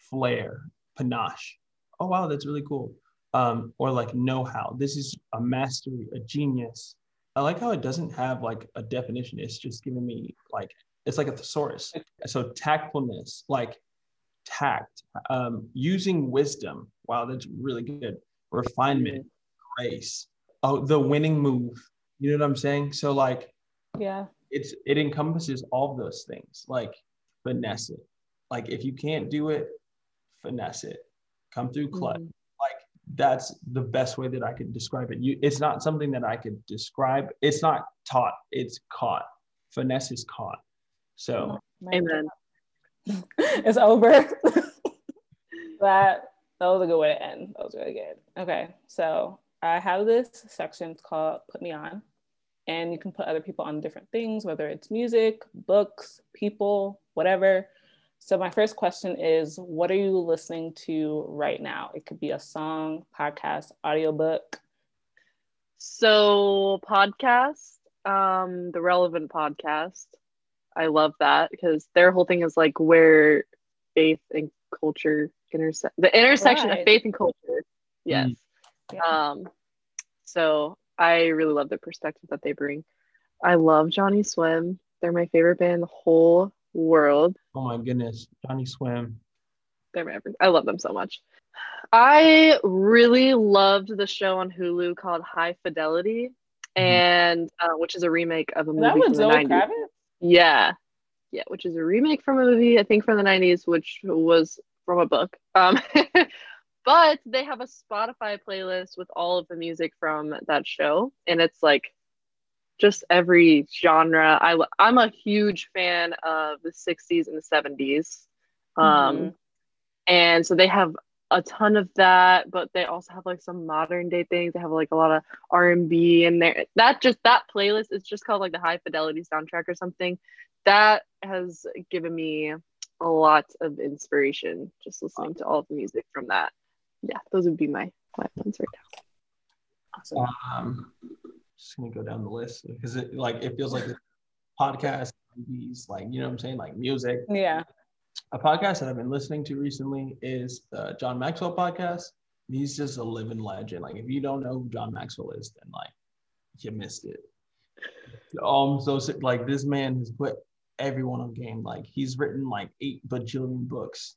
flair, panache. Oh wow, that's really cool. Or like know-how. This is a mastery, a genius, I like how it doesn't have like a definition. It's just giving me like, it's like a thesaurus. So tactfulness, like tact, using wisdom. Wow, that's really good. Refinement, grace. Oh, the winning move. You know what I'm saying? So like, yeah, it encompasses all of those things. Like finesse it. Like if you can't do it, finesse it. Come through clutch. Mm-hmm. That's the best way that I could describe it. It's not something that I could describe. It's not taught. It's caught. Finesse is caught. So, amen. It's over. That was a good way to end. That was really good. Okay, so I have this section called "Put Me On," and you can put other people on different things, whether it's music, books, people, whatever. So my first question is, what are you listening to right now? It could be a song, podcast, audiobook. So podcast, the Relevant Podcast. I love that because their whole thing is like where faith and culture intersect, the intersection of faith and culture. Yes. Mm-hmm. Yeah. So I really love the perspective that they bring. I love Johnny Swim. They're my favorite band in the whole world. Oh my goodness, Johnny Swim. I love them so much. I really loved the show on Hulu called High Fidelity, and which is a remake of a movie from the 90s. That was Zoe Kravitz? Yeah, which is a remake from a movie, I think from the 90s, which was from a book. But they have a Spotify playlist with all of the music from that show, and it's like just every genre. I'm a huge fan of the 60s and the 70s. Mm-hmm. And so they have a ton of that, but they also have like some modern day things. They have like a lot of R&B in there. That playlist is just called like the High Fidelity soundtrack or something. That has given me a lot of inspiration, just listening to all of the music from that. Yeah, those would be my ones right now. Awesome. Just gonna go down the list because it feels like podcasts, movies, like, you know what I'm saying, like music. Yeah. A podcast that I've been listening to recently is the John Maxwell podcast. He's just a living legend. Like if you don't know who John Maxwell is, then like you missed it. So sick. Like this man has put everyone on game. Like he's written like 8 bajillion books.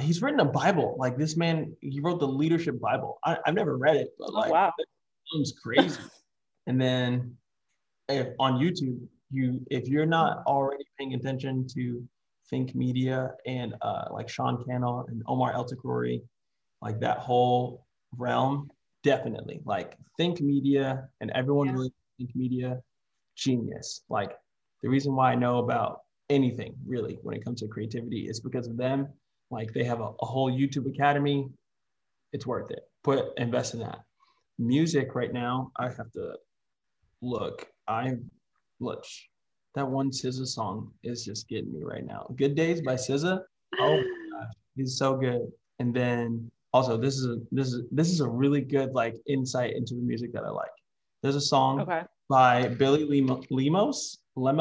He's written a Bible. Like this man, he wrote the Leadership Bible. I've never read it, but like that sounds crazy. And then on YouTube, if you're not already paying attention to Think Media and like Sean Cannell and Omar El-Takrori, like that whole realm, definitely. Like Think Media and everyone really Think Media, genius. Like the reason why I know about anything really when it comes to creativity is because of them. Like they have a whole YouTube academy. It's worth it. Invest in that. Music right now, I have to look, that one SZA song is just getting me right now. Good Days by SZA. Oh my gosh, he's so good. And then also this is a really good like insight into the music that I like. There's a song by Billy Lemos. I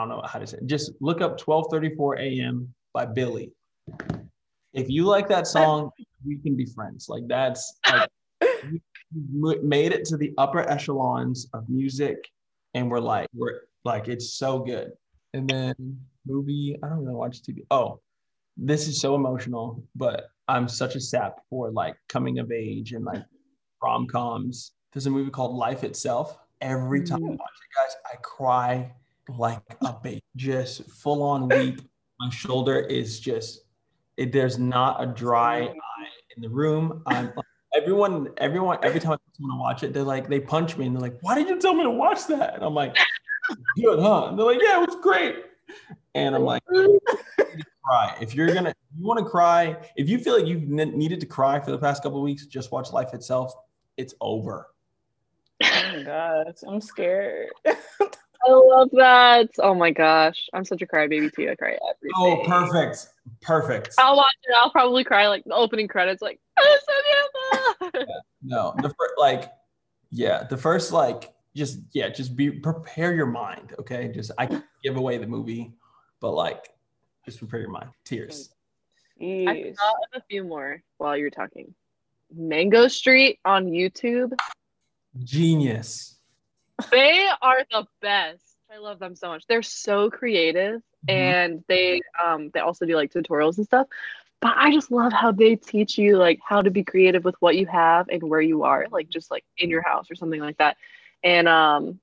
don't know how to say it. Just look up 12:34 a.m. by Billy. If you like that song, we can be friends. Like that's like made it to the upper echelons of music, and we're like it's so good. And then movie, I don't really watch TV. Oh, this is so emotional, but I'm such a sap for like coming of age and like rom-coms. There's a movie called Life Itself. Every time I watch it, guys, I cry like a baby, just full on weep. My shoulder is just there's not a dry eye in the room. I'm like, Everyone, every time I watch it, they punch me and they're like, "Why did you tell me to watch that?" And I'm like, "Good, huh?" And they're like, "Yeah, it was great." And I'm like, "Cry if you're gonna, you want to cry. If you feel like you've needed to cry for the past couple of weeks, just watch Life Itself. It's over." Oh my gosh, I'm scared. I love that. Oh my gosh, I'm such a crybaby too. I cry every day. Oh, perfect. I'll watch it. I'll probably cry like the opening credits, like. Just prepare your mind, okay? I can't give away the movie, but like, just prepare your mind. Tears. Jeez. I thought of a few more while you were talking. Mango Street on YouTube. Genius. They are the best. I love them so much. They're so creative, and they also do like tutorials and stuff. But I just love how they teach you like how to be creative with what you have and where you are, like just like in your house or something like that. And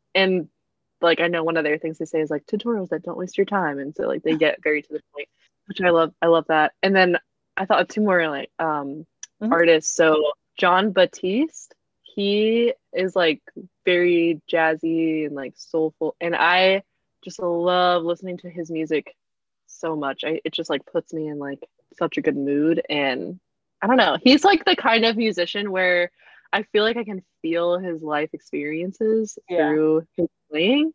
like I know one of their things they say is like tutorials that don't waste your time, and so like they get very to the point, which I love. I love that. And then I thought of two more like artists. So Jon Batiste. He is like very jazzy and like soulful, and I just love listening to his music so much. It just like puts me in like such a good mood, and I don't know. He's like the kind of musician where I feel like I can feel his life experiences through his playing,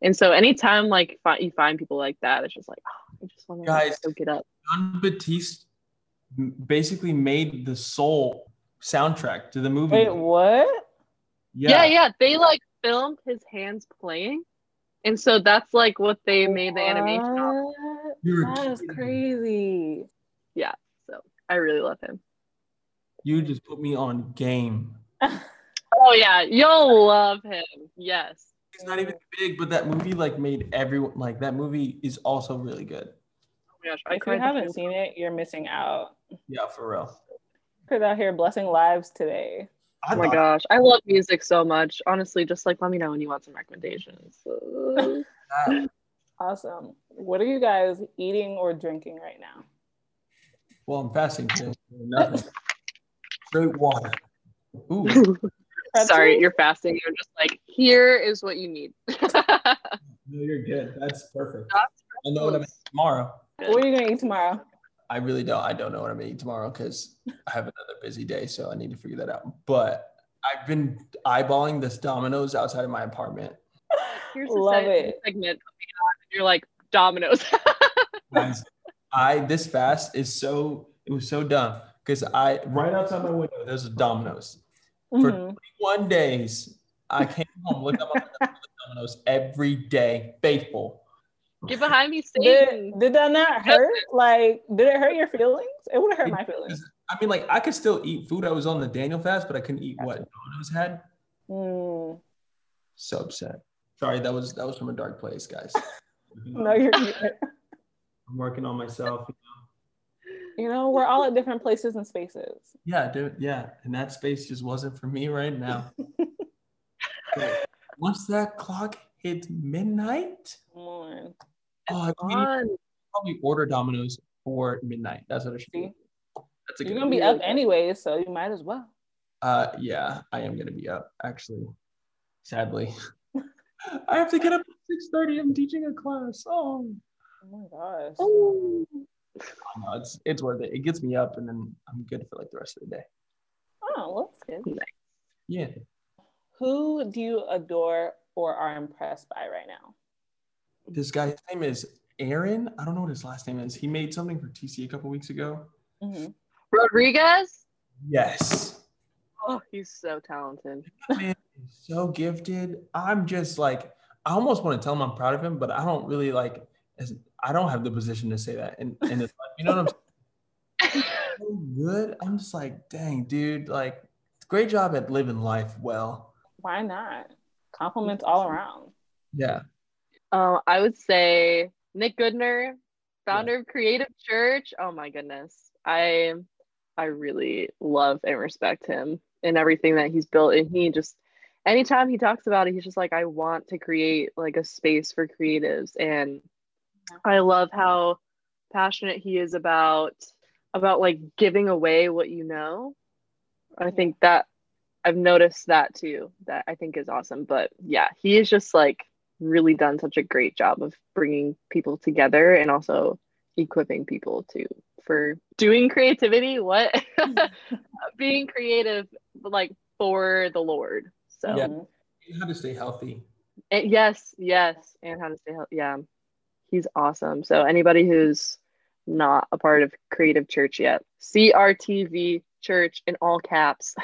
and so anytime like you find people like that, it's just like I just want to soak it up. Jon Batiste basically made the Soul soundtrack to the movie. Wait, what? Yeah. They like filmed his hands playing, and so that's like what they made the animation on. That is crazy. Yeah, so I really love him. You just put me on game. Oh yeah, you'll love him. Yes. He's not even big, but that movie like made everyone like that movie is also really good. Oh my gosh, if you haven't seen it, you're missing out. Yeah, for real. Because out here blessing lives today. Oh my gosh, I love music so much. Honestly, just like let me know when you want some recommendations. Awesome. What are you guys eating or drinking right now? Well, I'm fasting too. Nothing. Straight water. Ooh. Sorry, you're fasting. You're just like, here is what you need. No, you're good. That's perfect. I know what I'm eating tomorrow. What are you gonna eat tomorrow? I really don't. I don't know what I'm eating tomorrow because I have another busy day, so I need to figure that out. But I've been eyeballing this Domino's outside of my apartment. Here's the segment. You're like Domino's. Guys, this fast is so. It was so dumb because right outside my window there's a Domino's. For 21 days, I came home, looked up on Domino's every day, faithful. Get behind me, Satan. Did that not hurt? Like, did it hurt your feelings? It would have hurt my feelings. I mean, like, I could still eat food. I was on the Daniel fast, but I couldn't eat what Domino's had. So upset. Sorry, that was from a dark place, guys. No, you're good. I'm working on myself. You know, we're all at different places and spaces. Yeah, dude. Yeah, and that space just wasn't for me right now. But once that clock hits midnight. Come on. Probably order Domino's for midnight. That's what I should do. You're going to be up anyway, so you might as well. Yeah, I am going to be up, actually. Sadly. I have to get up at 6:30. I'm teaching a class. Oh my gosh. Oh. No, it's worth it. It gets me up, and then I'm good for like the rest of the day. Oh, well, that's good. Yeah. Who do you adore or are impressed by right now? This guy, his name is Aaron. I don't know what his last name is. He made something for TC a couple weeks ago. Rodriguez? Yes. Oh, he's so talented. That man is so gifted. I'm just like, I almost want to tell him I'm proud of him, but I don't really like, I don't have the position to say that. And it's like, you know what I'm saying? So good. I'm just like, dang, dude, like, great job at living life well. Why not? Compliments all around. Yeah. I would say Nick Goodner, founder of Creative Church. Oh my goodness. I really love and respect him and everything that he's built. And he just, anytime he talks about it, he's just like, I want to create like a space for creatives. And I love how passionate he is about like giving away what you know. I think that I've noticed that too, that I think is awesome. But yeah, he is just like really done such a great job of bringing people together and also equipping people too for doing creativity, being creative like for the Lord. So yeah. How to stay healthy. Yes. And how to stay healthy. Yeah. He's awesome. So anybody who's not a part of Creative Church yet, CRTV Church in all caps.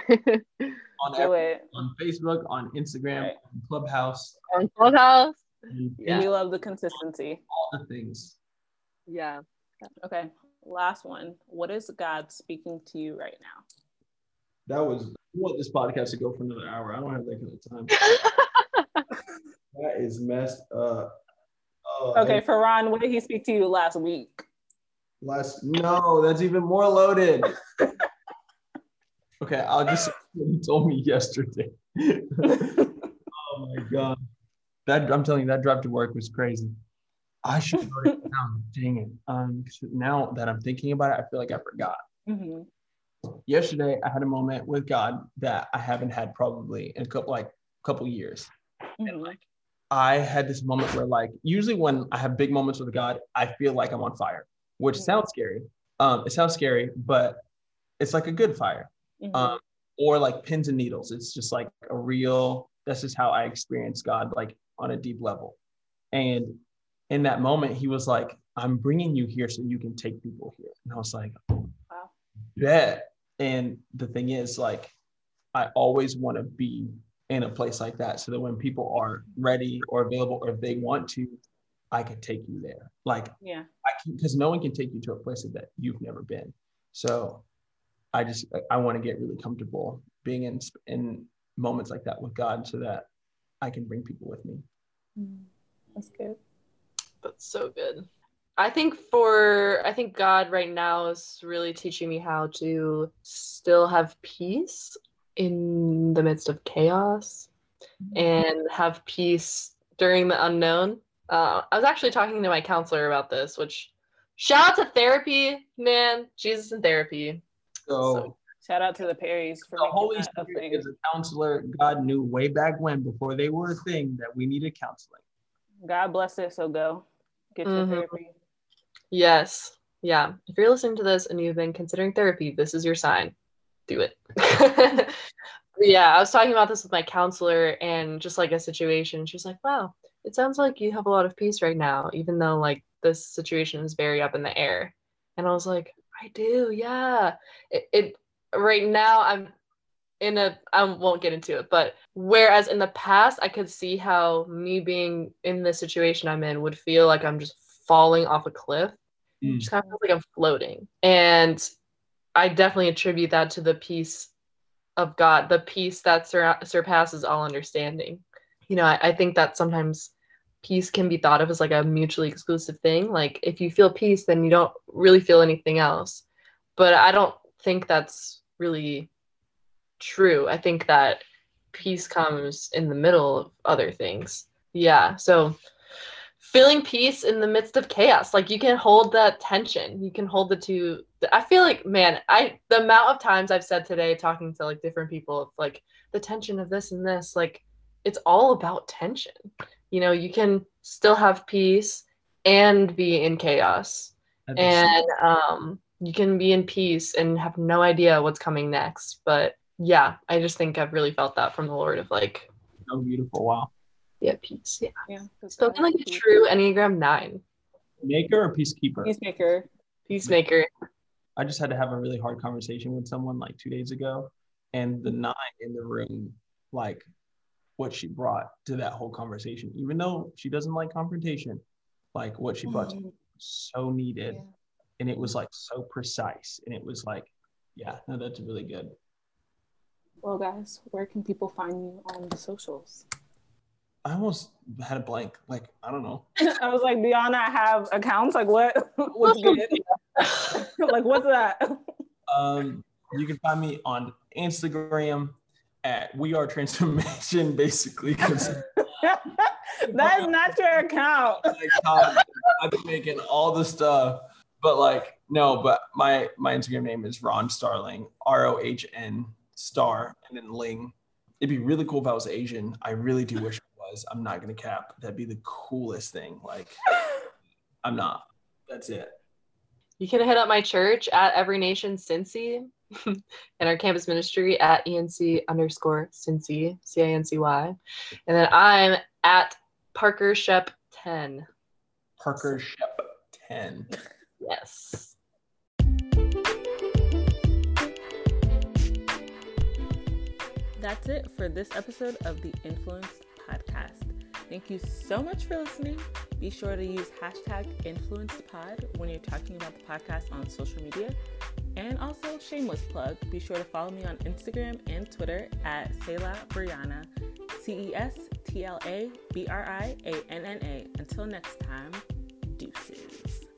On Facebook, on Instagram, on Clubhouse. Yeah. We love the consistency. All the things. Yeah. Okay. Last one. What is God speaking to you right now? I want this podcast to go for another hour. I don't have that kind of time. That is messed up. Oh, okay, for Ron, what did he speak to you last week? No, that's even more loaded. Okay, I'll just say what you told me yesterday. Oh my God. That, I'm telling you, that drive to work was crazy. I should write it down. Dang it. Now that I'm thinking about it, I feel like I forgot. Mm-hmm. Yesterday, I had a moment with God that I haven't had probably in a couple years. Mm-hmm. And I had this moment where usually when I have big moments with God, I feel like I'm on fire, which mm-hmm. sounds scary. It sounds scary, but it's like a good fire. Mm-hmm. Or like pins and needles. It's just like a real, this is how I experience God, like on a deep level. And in that moment, he was like, I'm bringing you here so you can take people here. And I was like, wow. Bet. And the thing is, I always want to be in a place like that so that when people are ready or available or if they want to, I can take you there. Yeah. I can, because no one can take you to a place that you've never been. So I want to get really comfortable being in moments like that with God so that I can bring people with me. That's good. That's so good. I think God right now is really teaching me how to still have peace in the midst of chaos and have peace during the unknown. I was actually talking to my counselor about this, which shout out to therapy, man. Jesus in therapy. So shout out to the Perrys for the Holy Spirit is a counselor. God knew way back when, before they were a thing, that we needed counseling. God bless it. So go get your therapy. Yes. Yeah. If you're listening to this and you've been considering therapy, this is your sign. Do it. Yeah. I was talking about this with my counselor and just a situation. She's like, wow, it sounds like you have a lot of peace right now, even though this situation is very up in the air. And I was like, I do. Yeah. It right now I won't get into it, but whereas in the past I could see how me being in the situation I'm in would feel like I'm just falling off a cliff. Mm. It just kind of feels like I'm floating. And I definitely attribute that to the peace of God, the peace that surpasses all understanding. I think that sometimes peace can be thought of as a mutually exclusive thing. If you feel peace, then you don't really feel anything else. But I don't think that's really true. I think that peace comes in the middle of other things. Yeah. So feeling peace in the midst of chaos, you can hold that tension. You can hold the two. I feel the amount of times I've said today, talking to different people, the tension of this and this, it's all about tension. You can still have peace and be in chaos. And you can be in peace and have no idea what's coming next. But yeah, I just think I've really felt that from the Lord of oh, beautiful. Wow. Yeah, peace. Yeah. Spoken like a true Enneagram 9. Maker or peacekeeper? Peacemaker. Peacemaker. I just had to have a really hard conversation with someone 2 days ago. And the 9 in the room, what she brought to that whole conversation, even though she doesn't like confrontation, what she brought to so needed. Yeah. And it was so precise. And it was yeah, no, that's really good. Well, guys, where can people find you on the socials? I almost had a blank. I don't know. I was like, beyond I have accounts. What? What's good? What's that? You can find me on Instagram at We Are Transformation, basically. That's not your account. I've been making all the stuff, but no. But my Instagram name is Rohn Starling, ROHN. Star and then Ling. It'd be really cool if I was Asian. I really do wish I was. I'm not gonna cap. That'd be the coolest thing. I'm not. That's it. You can hit up my church at Every Nation Cincy and our campus ministry at ENC_Cincy, CINCY. And then I'm at Parker Shep 10. Parker Shep 10. Yes. That's it for this episode of The Influenced Podcast. Thank you so much for listening. Be sure to use #InfluencedPod when you're talking about the podcast on social media. And also, shameless plug, be sure to follow me on Instagram and Twitter at Brianna, CEST. TLABRIANNA. Until next time, deuces.